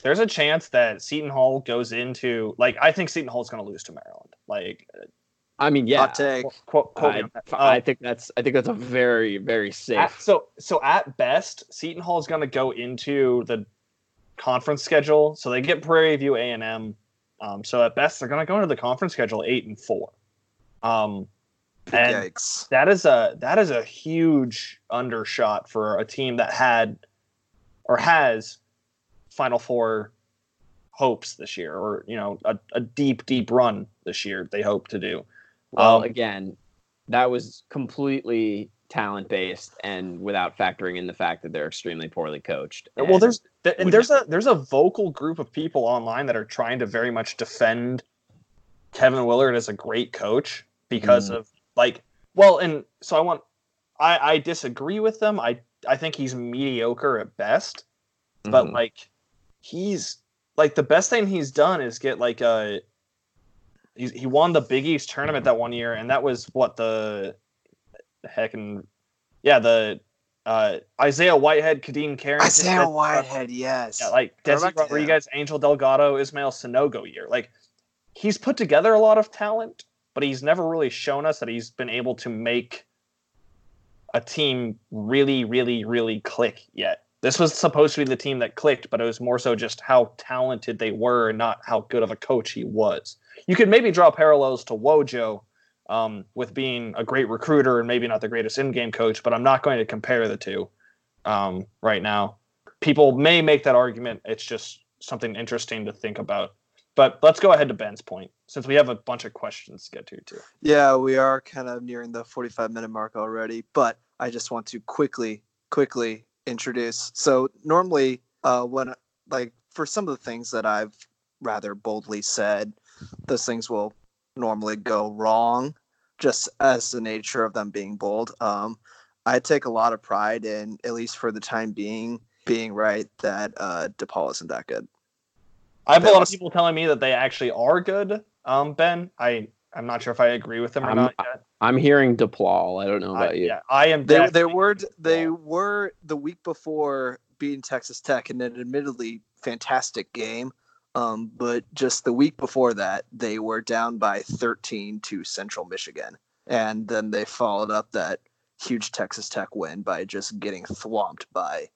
there's a chance that Seton Hall goes into like I think Seton Hall is going to lose to Maryland. Like, I mean, yeah. Hot take. Quote, quote I, I think that's I think that's a very very safe. At, so so at best, Seton Hall is going to go into the conference schedule, so they get Prairie View A and M. Um, so at best, they're going to go into the conference schedule eight and four. Um, and Yikes. that is a that is a huge undershot for a team that had or has Final Four hopes this year, or you know, a, a deep deep run this year they hope to do. Well, um, again, that was completely talent based and without factoring in the fact that they're extremely poorly coached. And well, there's th- and there's a there's a vocal group of people online that are trying to very much defend Kevin Willard as a great coach because mm. of like well, and so I want I, I disagree with them. I I think he's mediocre at best, but mm-hmm. like he's like the best thing he's done is get like a he he won the Big East tournament that one year, and that was what the heck and yeah the uh Isaiah Whitehead, Kadeem Carrington, Isaiah Whitehead, yes, yeah, like Desi Rodriguez, Angel Delgado, Ismael Sanogo year. Like he's put together a lot of talent, but he's never really shown us that he's been able to make a team really, really, really click yet. This was supposed to be the team that clicked, but it was more so just how talented they were, and not how good of a coach he was. You could maybe draw parallels to Wojo. Um, with being a great recruiter and maybe not the greatest in-game coach, but I'm not going to compare the two um, right now. People may make that argument. It's just something interesting to think about. But let's go ahead to Ben's point, since we have a bunch of questions to get to, too. Yeah, we are kind of nearing the forty-five minute mark already, but I just want to quickly, quickly introduce. So normally, uh, when like for some of the things that I've rather boldly said, those things will normally go wrong, just as the nature of them being bold. Um, I take a lot of pride in, at least for the time being, being right that uh, DePaul isn't that good. I have that a lot was... of people telling me that they actually are good, um, Ben. I, I'm not sure if I agree with them or I'm, not yet. I'm hearing DePaul. I don't know about I, you. Yeah, I am they, they were They were, the week before, beating Texas Tech in an admittedly fantastic game. Um, but just the week before that, they were down by thirteen to Central Michigan. And then they followed up that huge Texas Tech win by just getting thwomped by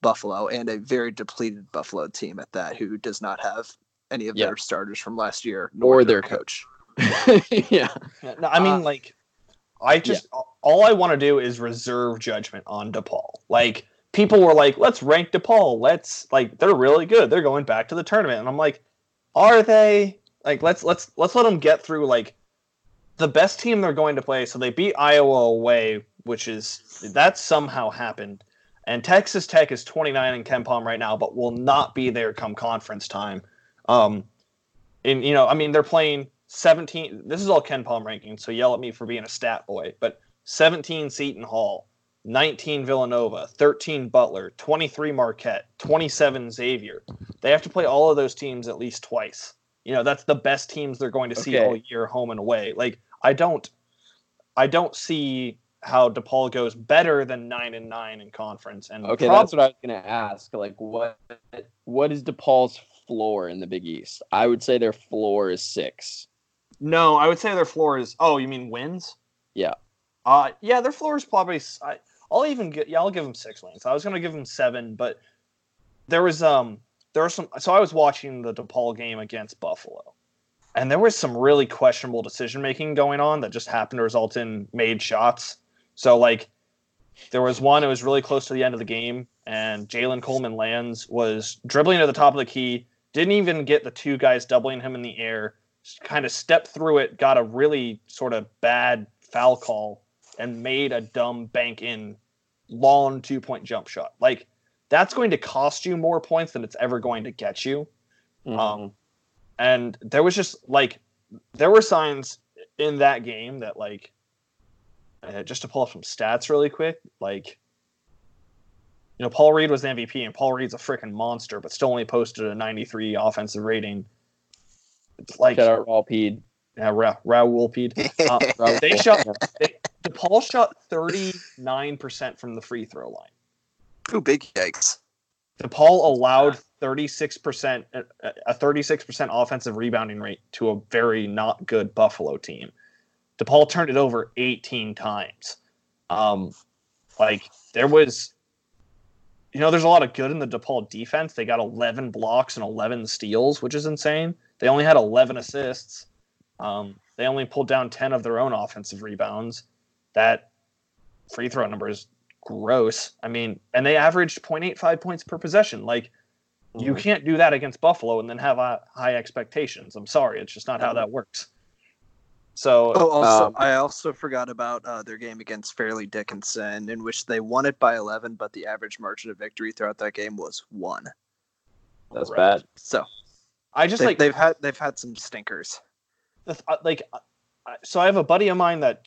Buffalo, and a very depleted Buffalo team at that, who does not have any of yeah. their starters from last year, nor or their, their coach. coach. yeah. No, I mean, uh, like, I just, yeah. all I want to do is reserve judgment on DePaul. Like, people were like, let's rank DePaul. Let's like, they're really good. They're going back to the tournament. And I'm like, are they? Like, let's let's let's let them get through like the best team they're going to play. So they beat Iowa away, which is that somehow happened. And Texas Tech is twenty-nine in KenPom right now, but will not be there come conference time. Um, and you know, I mean, they're playing seventeen. This is all KenPom ranking, so yell at me for being a stat boy. But seventeen Seton Hall, nineteen Villanova, thirteen Butler, twenty-three Marquette, twenty-seven Xavier. They have to play all of those teams at least twice. You know, that's the best teams they're going to see okay. all year, home and away. Like, I don't, I don't see how DePaul goes better than nine and nine in conference. And okay, prob- that's what I was going to ask. Like, what, what is DePaul's floor in the Big East? I would say their floor is six. No, I would say their floor is. Oh, you mean wins? Yeah. Uh, yeah, their floor is probably. I, I'll even get, yeah, I'll give them six wins. I was going to give them seven, but there was, um, there were some, so I was watching the DePaul game against Buffalo, and there was some really questionable decision-making going on that just happened to result in made shots. So like there was one, it was really close to the end of the game, and Jalen Coleman Lands was dribbling to the top of the key, didn't even get the two guys doubling him in the air, kind of stepped through it, got a really sort of bad foul call, and made a dumb bank in long two point jump shot. Like that's going to cost you more points than it's ever going to get you. Mm-hmm. Um, and there was just like, there were signs in that game that like, uh, just to pull up some stats really quick, like, you know, Paul Reed was the M V P, and Paul Reed's a freaking monster, but still only posted a ninety-three offensive rating. It's like shout out Raulpeed. Yeah, Ra- Raulpeed. Um, Ra- they shot. They, DePaul shot thirty-nine percent from the free throw line. Ooh, big yikes! DePaul allowed thirty-six percent, a thirty-six percent offensive rebounding rate to a very not good Buffalo team. DePaul turned it over eighteen times. Um, like there was. You know, there's a lot of good in the DePaul defense. They got eleven blocks and eleven steals, which is insane. They only had eleven assists. Um, they only pulled down ten of their own offensive rebounds. That free throw number is gross. I mean, and they averaged zero point eight five points per possession. Like, mm. you can't do that against Buffalo and then have uh, high expectations. I'm sorry. It's just not how that works. So oh, also, um, I also forgot about uh, their game against Fairleigh Dickinson, in which they won it by eleven, but the average margin of victory throughout that game was one. That's right. Bad. So, I just they, like they've had they've had some stinkers. Like, so I have a buddy of mine that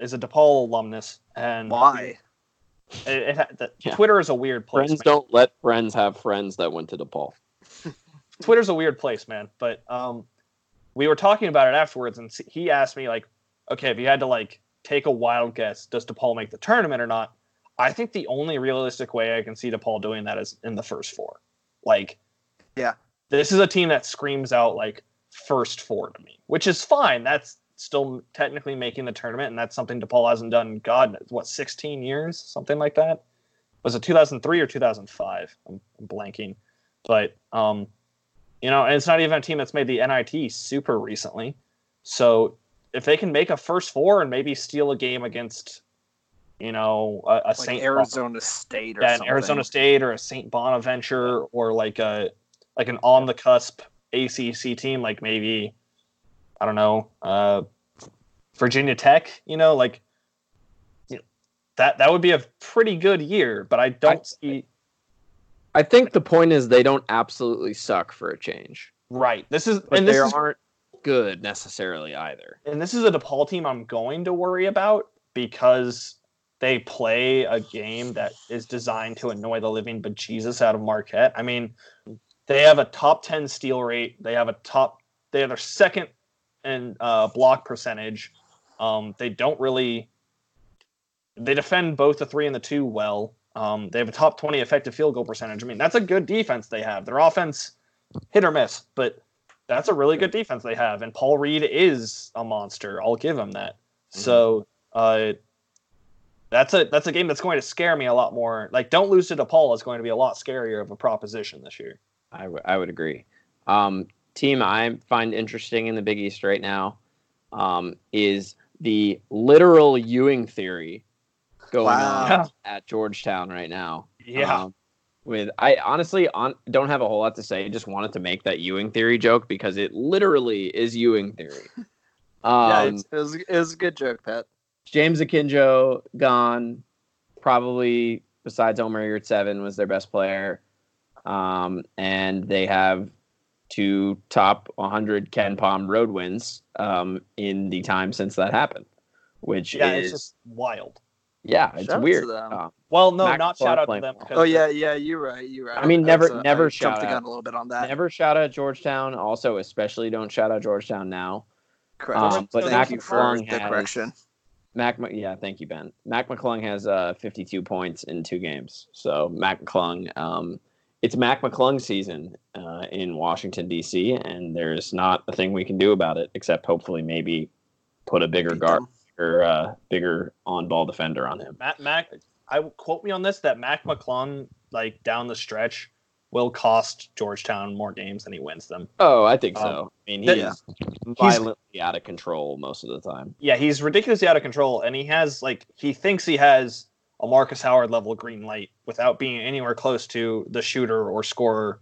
is a DePaul alumnus, and why? It, it, it, the, yeah. Twitter is a weird place. Friends man. Don't let friends have friends that went to DePaul. Twitter's a weird place, man. But um. We were talking about it afterwards, and he asked me, like, okay, if you had to, like, take a wild guess, does DePaul make the tournament or not? I think the only realistic way I can see DePaul doing that is in the first four. Like, yeah, this is a team that screams out, like, first four to me, which is fine. That's still technically making the tournament, and that's something DePaul hasn't done, God, what, sixteen years? Something like that? Was it two thousand three or two thousand five? I'm, I'm blanking. But, um... you know, and it's not even a team that's made the N I T super recently. So if they can make a first four and maybe steal a game against, you know, a, a like Saint Arizona Bonaventure, State or yeah, something. Arizona State or a Saint Bonaventure or like a like an on the cusp A C C team, like maybe I don't know uh, Virginia Tech. You know, like you know, that that would be a pretty good year. But I don't I, see. I think the point is they don't absolutely suck for a change. Right. This is but and they aren't good necessarily either. And this is a DePaul team I'm going to worry about because they play a game that is designed to annoy the living bejesus out of Marquette. I mean, they have a top ten steal rate. They have a top they have their second in uh, block percentage. Um, they don't really they defend both the three and the two well. Um, they have a top twenty effective field goal percentage. I mean, that's a good defense they have. Their offense, hit or miss, but that's a really good defense they have. And Paul Reed is a monster. I'll give him that. Mm-hmm. So uh, that's a that's a game that's going to scare me a lot more. Like, don't lose to DePaul is going to be a lot scarier of a proposition this year. I, w- I would agree. Um, team I find interesting in the Big East right now um, is the literal Ewing theory going wow. on at Georgetown right now. Yeah. Um, with I honestly on, don't have a whole lot to say. Just wanted to make that Ewing theory joke because it literally is Ewing theory. Um, yeah, it's, it, was, it was a good joke, Pat. James Akinjo gone. Probably, besides Omer Yurtseven, was their best player. Um, and they have two top one hundred KenPom road wins um, in the time since that happened, which yeah, is it's just wild. Yeah, it's shout weird. Um, well, no, Max not shout out to them. Oh, yeah, yeah, you're right, you're right. I mean, never, a, never I shout out. The gun a little bit on that. Never shout out Georgetown. Also, especially don't shout out Georgetown now. Correct. Um, but thank Mac you McClung for has, the correction. Mac, yeah, thank you, Ben. Mac McClung has uh, fifty-two points in two games. So Mac McClung, um, it's Mac McClung season uh, in Washington D C, and there's not a thing we can do about it except hopefully maybe put a bigger guard. Or uh, bigger on-ball defender on him. Mac, Mac, I quote me on this that Mac McClung, like down the stretch, will cost Georgetown more games than he wins them. Oh, I think um, so. I mean, he's yeah. violently he's, out of control most of the time. Yeah, he's ridiculously out of control, and he has like he thinks he has a Marcus Howard level green light without being anywhere close to the shooter or scorer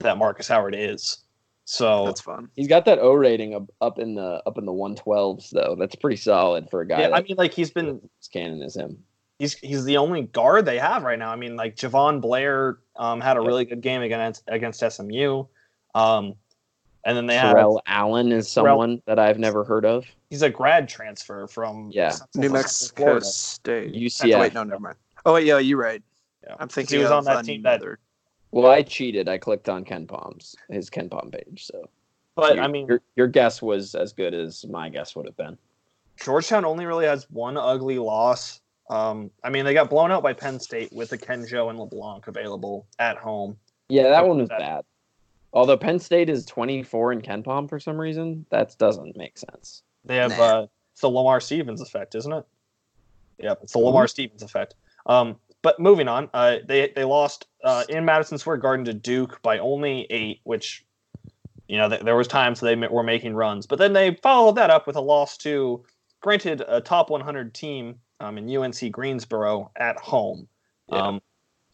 that Marcus Howard is. So that's fun. He's got that O rating up, up in the up in the one twelves though. That's pretty solid for a guy. Yeah, I mean, like he's been as canon as him. he's he's the only guard they have right now. I mean, like Javon Blair um, had a really good game against against S M U. Um, and then they have Terrell Allen is someone Terrell, that I've never heard of. He's a grad transfer from yeah. New Mexico State. U C F. Wait, no, never mind. Oh, yeah, you're right. Yeah. I'm thinking he was on that team that. Well, I cheated. I clicked on KenPom's his KenPom page. So, but your, I mean, your, your guess was as good as my guess would have been. Georgetown only really has one ugly loss. Um, I mean, they got blown out by Penn State with Akenjo and LeBlanc available at home. Yeah, that one was that. bad. Although Penn State is twenty-four in KenPom for some reason, that doesn't make sense. They have nah. uh, it's the Lamar Stevens effect, isn't it? Yep, it's the Lamar Stevens effect. Um, but moving on, uh, they they lost uh, in Madison Square Garden to Duke by only eight, which you know th- there was times so they were making runs, but then they followed that up with a loss to, granted, a top one hundred team um, in U N C Greensboro at home. Yeah. Um,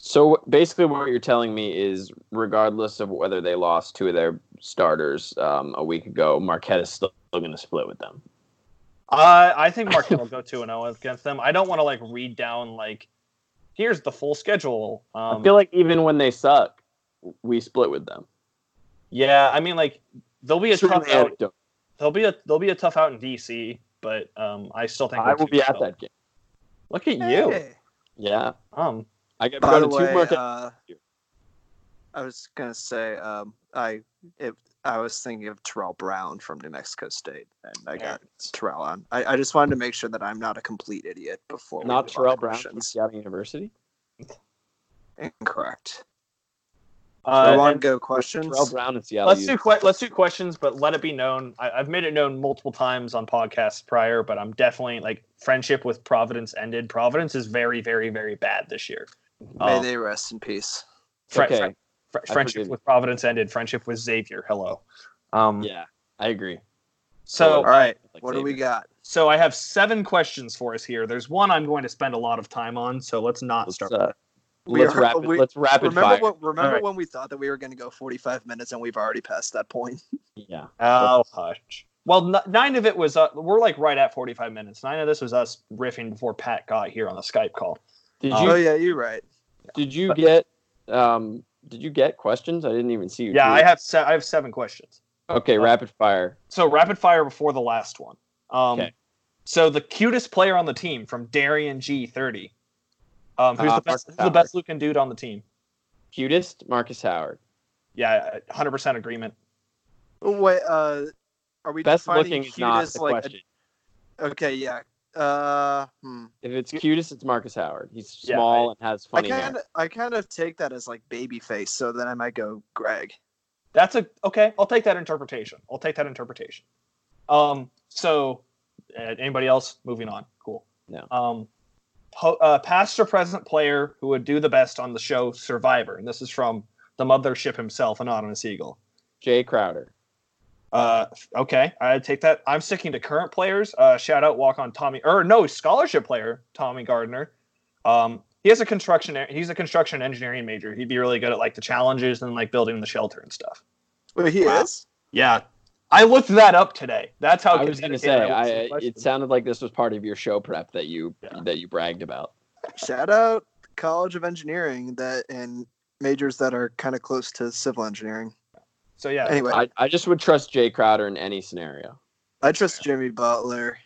so basically, what you're telling me is, regardless of whether they lost two of their starters um, a week ago, Marquette is still going to split with them. Uh, I think Marquette will go two and zero against them. I don't want to like read down like, here's the full schedule. Um, I feel like even when they suck, we split with them. Yeah, I mean, like they'll be a sure, tough out. They'll be a they'll be a tough out in D C, but um, I still think I will be at out. that game. Look at hey. you. Yeah. Um. I got By the way, uh, I was gonna say, um, I it, I was thinking of Terrell Brown from New Mexico State, and I yeah. got Terrell on. I, I just wanted to make sure that I'm not a complete idiot before. Not we Terrell Brown from Seattle University. Incorrect. Uh, so I want to go questions. Terrell Brown and Seattle. Let's do que- let's do questions, but let it be known. I, I've made it known multiple times on podcasts prior, but I'm definitely like friendship with Providence ended. Providence is very, very, very bad this year. May um, they rest in peace. Fr- okay. Fr- fr- fr- friendship with Providence ended. Friendship with Xavier. Hello. Um, yeah, I agree. So, all right, like what Xavier. do we got? So I have seven questions for us here. There's one I'm going to spend a lot of time on, so let's not let's, start. Uh, let's are, rapid. We, let's rapid remember fire. What, remember right. when we thought that we were going to go forty-five minutes, and we've already passed that point. Yeah. Oh, hush. Well, n- nine of it was uh, we're like right at forty-five minutes. Nine of this was us riffing before Pat got here on the Skype call. Did you, oh yeah, you're right. Did you get um? Did you get questions? I didn't even see you. Yeah, too. I have se- I have seven questions. Okay, uh, rapid fire. So rapid fire before the last one. Um, okay. So the cutest player on the team from Darian G thirty. Um, who's uh, the best? Who's the best looking dude on the team? Cutest, Marcus Howard. Yeah, one hundred percent agreement. Wait, uh, are we best looking? Cutest, is not the like, question. A, okay, yeah. Uh, hmm. If it's cutest, it's Marcus Howard. He's small yeah, right. and has funny I kind hair. Of, I kind of take that as like baby face, so then I might go Greg. That's a okay. I'll take that interpretation. I'll take that interpretation. Um. So, uh, anybody else? Moving on. Cool. No. Um, po- uh, past or present player who would do the best on the show Survivor, and this is from the mothership himself, Anonymous Eagle. Jay Crowder. Uh, okay, I take that. I'm sticking to current players. Uh, shout out walk on Tommy, or no scholarship player Tommy Gardner. Um, he has a construction. He's a construction engineering major. He'd be really good at like the challenges and like building the shelter and stuff. Wait, he wow. is? Yeah, I looked that up today. That's how I was going to say. I, it sounded like this was part of your show prep that you yeah. that you bragged about. Shout out College of Engineering that and majors that are kind of close to civil engineering. So, yeah. Anyway, I, I just would trust Jay Crowder in any scenario. I trust Jimmy Butler.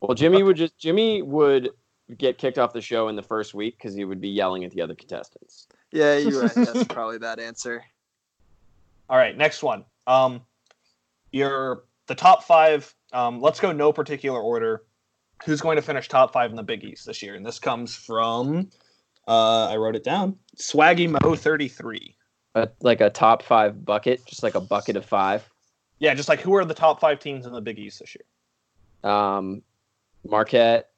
Well, Jimmy would just Jimmy would get kicked off the show in the first week because he would be yelling at the other contestants. Yeah, you're right. That's probably that answer. All right, next one. Um, you're the top five. Um, let's go no particular order. Who's going to finish top five in the Big East this year? And this comes from, uh, I wrote it down, Swaggy Mo thirty-three. A, like a top five bucket, just like a bucket of five. Yeah, just like who are the top five teams in the Big East this year? Um, Marquette,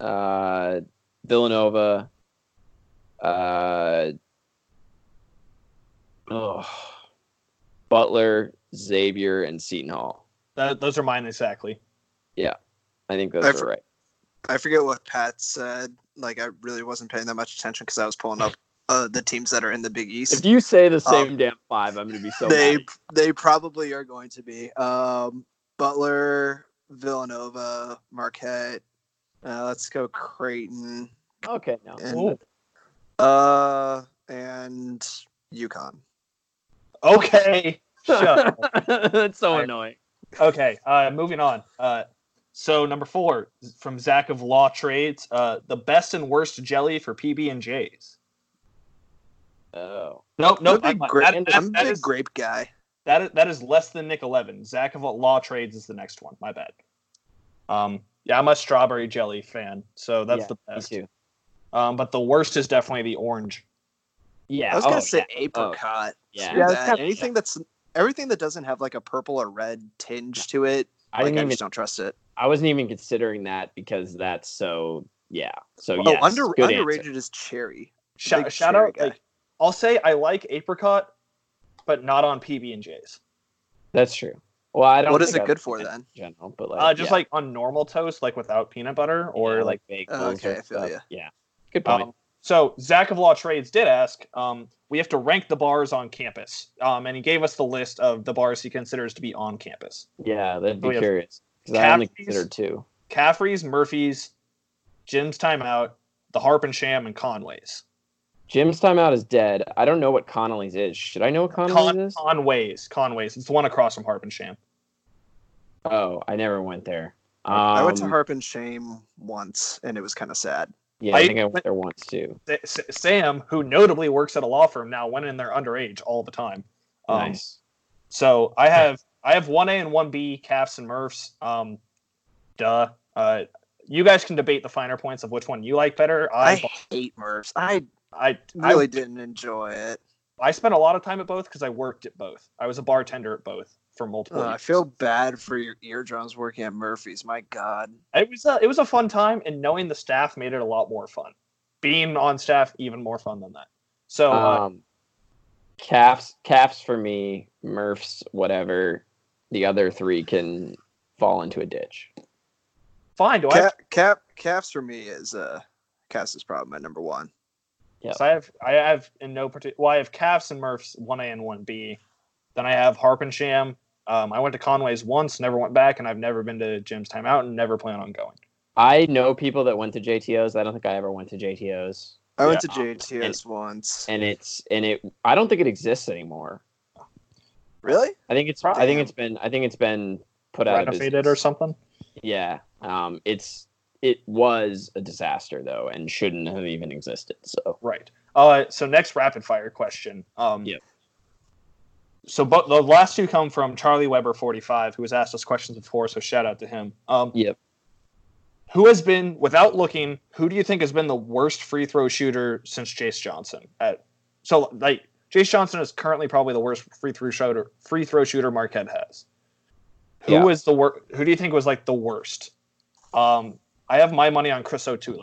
uh, Villanova, uh, oh, Butler, Xavier, and Seton Hall. That, those are mine exactly. Yeah, I think those I for- are right. I forget what Pat said. Like, I really wasn't paying that much attention because I was pulling up Uh, the teams that are in the Big East. If you say the same um, damn five, I'm going to be so they, mad. They probably are going to be. Um, Butler, Villanova, Marquette. Uh, let's go Creighton. Okay, now. And, uh, and UConn. Okay. Shut up. That's so right. Annoying. Okay, uh, moving on. Uh, so number four from Zach of Law Trades, uh, the best and worst jelly for P B and J's. Oh. Nope, nope. I'm, I'm, gra- that, that, I'm that a big is, grape guy. That is, that is less than Nick eleven. Zach of Law Trades is the next one. My bad. Um, yeah, I'm a strawberry jelly fan, so that's yeah, the best. Me too. Um, but the worst is definitely the orange. Yeah, I was gonna oh, say yeah. apricot. Oh, yeah, yeah that. Kinda, anything yeah. that's everything that doesn't have like a purple or red tinge to it, I, like, I just even, don't trust it. I wasn't even considering that because that's so yeah. So oh, yes, under, underrated answer. Is cherry. Shout, shout cherry out! Like, I'll say I like apricot, but not on P B and J's. That's true. Well, I don't. What is it good for then? General, but like, uh, just yeah. like on normal toast, like without peanut butter or yeah, like baked. Oh, okay, I feel you. Yeah, good point. Um, so Zach of Law Trades did ask. Um, we have to rank the bars on campus, um, and he gave us the list of the bars he considers to be on campus. Yeah, that'd be curious because I only considered two: Caffrey's, Murphy's, Jim's Timeout, the Harp and Sham, and Conway's. Jim's Timeout is dead. I don't know what Connolly's is. Should I know what Connolly's Con- is? Conway's. Conway's. It's the one across from Harp and Sham. Oh, I never went there. Um, I went to Harp and Sham once, and it was kind of sad. Yeah, I, I think I went, went there once, too. Sam, who notably works at a law firm now, went in there underage all the time. Um, nice. So I have I have one A and one B, Cafs and Murphs. Um, duh. Uh, you guys can debate the finer points of which one you like better. I, I hate Murphs. I... I really I, didn't enjoy it. I spent a lot of time at both because I worked at both. I was a bartender at both for multiple uh, years. I feel bad for your eardrums working at Murphy's. My God. It was, a, it was a fun time, and knowing the staff made it a lot more fun. Being on staff, even more fun than that. So, um, uh, Cafs, Cafs for me, Murphs, whatever. The other three can fall into a ditch. Fine. Do ca- I? Cap, Cafs for me is uh, Cass's problem at number one. Yep. So I have I have in no particular well I have Cafs and Murphs one A and one B, then I have Harp and Sham. Um, I went to Conway's once, never went back, and I've never been to Jim's Timeout and never plan on going. I know people that went to J T O's. I don't think I ever went to J T O's. I went yeah. to J T O's um, and, once, and it's and it I don't think it exists anymore. Really? I think it's Probably. I think it's been I think it's been put out of business or something. Yeah, um, it's. It was a disaster, though, and shouldn't have even existed. So right. Uh, so next rapid fire question. Um, yeah. So but the last two come from Charlie Weber forty-five, who has asked us questions before. So shout out to him. Um, yep. Who has been, without looking, who do you think has been the worst free throw shooter since Jace Johnson? At so like Jace Johnson is currently probably the worst free throw shooter free throw shooter Marquette has. Who yeah. was the worst? Who do you think was like the worst? Um. I have my money on Chris Otule.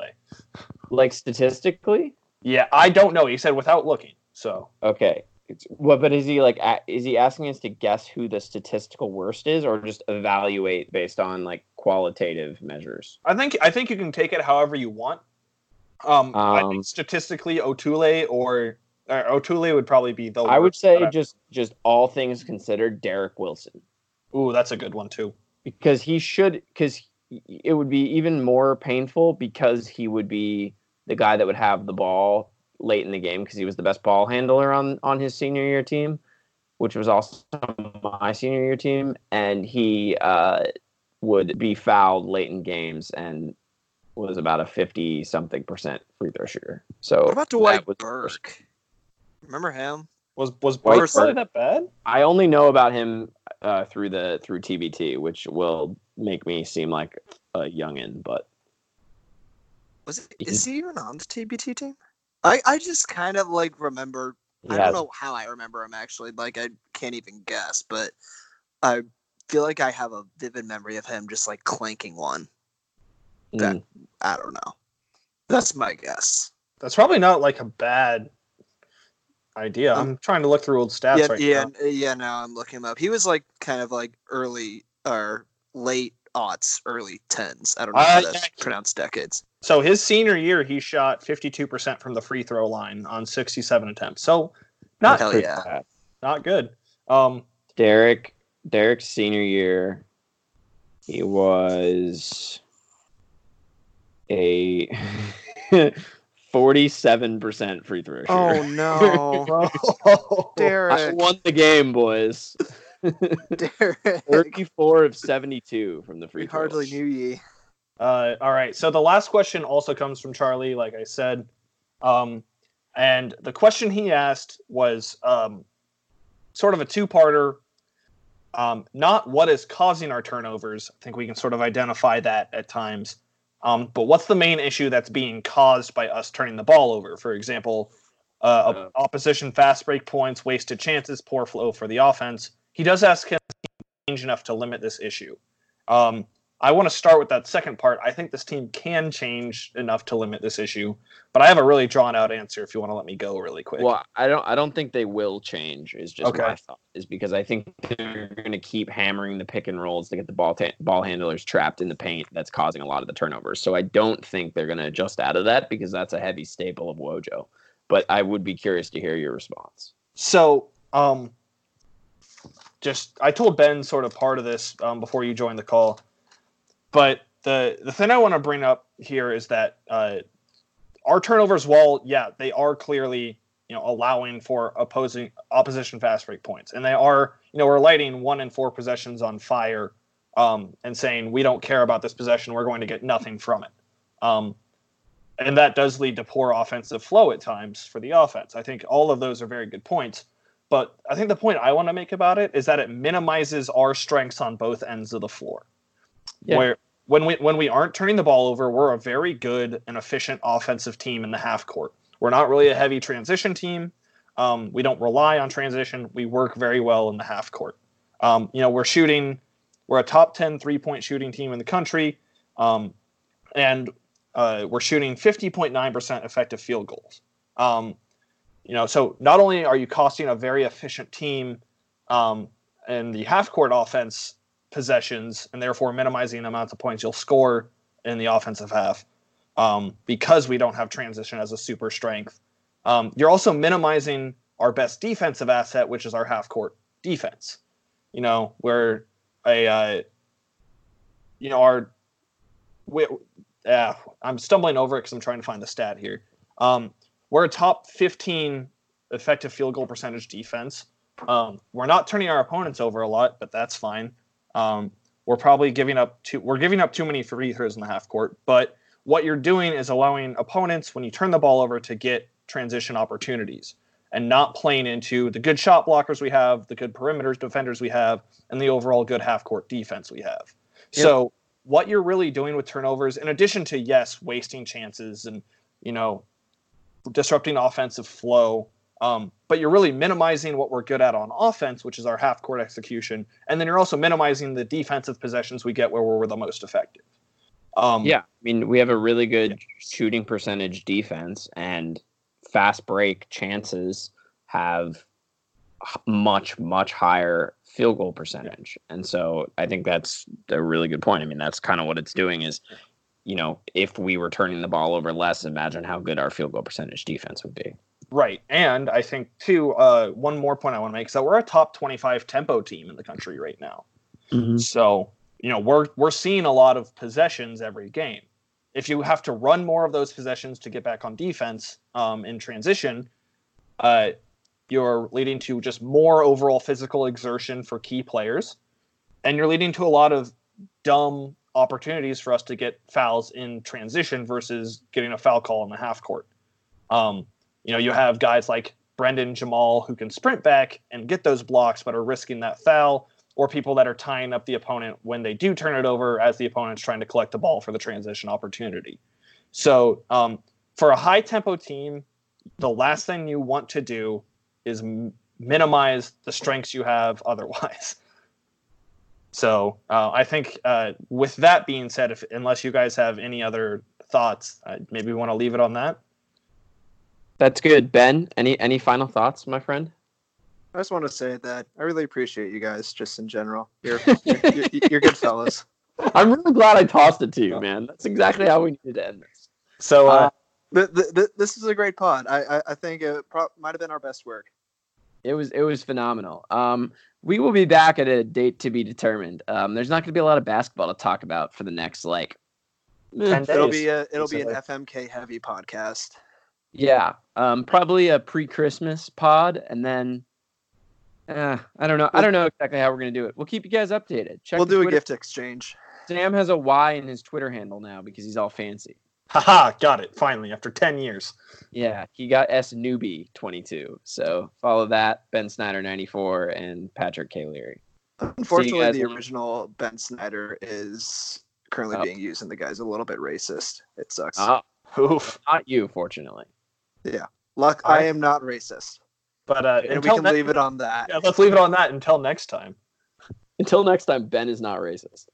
Like statistically? Yeah, I don't know. He said without looking. So okay. It's, what? But is he like? A, is he asking us to guess who the statistical worst is, or just evaluate based on like qualitative measures? I think I think you can take it however you want. Um, um I think statistically, Otule or, or Otule would probably be the worst. I would say I, just just all things considered, Derek Wilson. Ooh, that's a good one too. Because he should. Because. It would be even more painful because he would be the guy that would have the ball late in the game because he was the best ball handler on, on his senior year team, which was also my senior year team. And he uh, would be fouled late in games and was about a fifty-something percent free throw shooter. So what about Dwight Burke? Remember him? Was was Burke really that bad? I only know about him uh, through the through T B T, which will make me seem like a youngin, but was it, is he even on the T B T team? I, I just kind of like remember. Yeah. I don't know how I remember him actually. Like I can't even guess, but I feel like I have a vivid memory of him just like clanking one. That mm. I don't know. That's my guess. That's probably not like a bad idea. Um, I'm trying to look through old stats yeah, right yeah, now. Yeah, yeah. Now I'm looking him up. He was like kind of like early or. Late aughts, early tens. I don't know how that's pronounced decades. So his senior year, he shot fifty-two percent from the free throw line on sixty-seven attempts. So not Hell yeah. bad. Not good. Um, Derek, Derek's senior year, he was a forty-seven percent free throw shooter. Oh, no. Oh, Derek. I won the game, boys. Derek. thirty-four of seventy-two from the free throw. Hardly knew ye. Uh, all right. So the last question also comes from Charlie, like I said. Um, and the question he asked was um, sort of a two-parter. Um, not what is causing our turnovers. I think we can sort of identify that at times. Um, but what's the main issue that's being caused by us turning the ball over? For example, uh, yeah. opposition fast break points, wasted chances, poor flow for the offense. He does ask him to change enough to limit this issue. Um, I want to start with that second part. I think this team can change enough to limit this issue, but I have a really drawn out answer if you want to let me go really quick. Well, I don't I don't think they will change is just okay. my thought, is because I think they're going to keep hammering the pick and rolls to get the ball ta- ball handlers trapped in the paint. That's causing a lot of the turnovers. So I don't think they're going to adjust out of that because that's a heavy staple of Wojo. But I would be curious to hear your response. So, um, just I told Ben sort of part of this um, before you joined the call. But the, the thing I want to bring up here is that uh, our turnovers, while, yeah, they are clearly, you know, allowing for opposing opposition fast break points. And they are, you know, we're lighting one in four possessions on fire um, and saying we don't care about this possession. We're going to get nothing from it. Um, and that does lead to poor offensive flow at times for the offense. I think all of those are very good points. But I think the point I want to make about it is that it minimizes our strengths on both ends of the floor. Yeah. Where when we when we aren't turning the ball over, we're a very good and efficient offensive team in the half court. We're not really a heavy transition team. Um, we don't rely on transition. We work very well in the half court. Um, you know, we're shooting. We're a top ten three point shooting team in the country, um, and uh, we're shooting fifty point nine percent effective field goals. Um, you know, so not only are you costing a very efficient team um, in the half court offense possessions and therefore minimizing the amount of points you'll score in the offensive half um, because we don't have transition as a super strength. Um, you're also minimizing our best defensive asset, which is our half court defense. You know, we're a, uh, you know, our, we, uh, I'm stumbling over it because I'm trying to find the stat here. Um, we're a top fifteen effective field goal percentage defense. Um, we're not turning our opponents over a lot, but that's fine. Um, we're probably giving up too, we're giving up too many free throws in the half court, but what you're doing is allowing opponents when you turn the ball over to get transition opportunities and not playing into the good shot blockers we have, the good perimeter defenders we have, and the overall good half court defense we have. Yep. So what you're really doing with turnovers, in addition to, yes, wasting chances and, you know, disrupting offensive flow, Um, but you're really minimizing what we're good at on offense, which is our half-court execution, and then you're also minimizing the defensive possessions we get where we're the most effective. Um, yeah, I mean, we have a really good yeah. shooting percentage defense, and fast break chances have much, much higher field goal percentage. Yeah. And so I think that's a really good point. I mean, that's kind of what it's doing is, you know, if we were turning the ball over less, imagine how good our field goal percentage defense would be. Right, and I think, too, uh, one more point I want to make is that we're a top twenty-five tempo team in the country right now. Mm-hmm. So, you know, we're we're seeing a lot of possessions every game. If you have to run more of those possessions to get back on defense um, in transition, uh, you're leading to just more overall physical exertion for key players, and you're leading to a lot of dumb opportunities for us to get fouls in transition versus getting a foul call in the half court. Um You know, you have guys like Brendan, Jamal, who can sprint back and get those blocks but are risking that foul, or people that are tying up the opponent when they do turn it over as the opponent's trying to collect the ball for the transition opportunity. So um, for a high-tempo team, the last thing you want to do is m- minimize the strengths you have otherwise. So uh, I think uh, with that being said, if unless you guys have any other thoughts, I maybe want to leave it on that. That's good. Ben, any any final thoughts, my friend? I just want to say that I really appreciate you guys just in general. You're you're, you're, you're good fellas. I'm really glad I tossed it to you, man. That's exactly how we needed to end this. So uh, uh, the, the, the, this is a great pod. I, I, I think it pro- might have been our best work. It was it was phenomenal. Um, we will be back at a date to be determined. Um, there's not going to be a lot of basketball to talk about for the next, like, It'll days. be a it'll so, be an F M K heavy podcast. Yeah, um, probably a pre-Christmas pod, and then uh, I don't know. I don't know exactly how we're gonna do it. We'll keep you guys updated. Check we'll do Twitter. A gift exchange. Sam has a Y in his Twitter handle now because he's all fancy. Haha, got it finally after ten years. Yeah, he got S newbie twenty-two. So follow that Ben Snyder ninety-four and Patrick K Leary. Unfortunately, the original in- Ben Snyder is currently oh. being used, and the guy's a little bit racist. It sucks. Uh, Oof. Not you, fortunately. Yeah. Luck, I, I am not racist. But uh, and we can leave time. it on that. Yeah, let's leave it on that until next time. Until next time, Ben is not racist.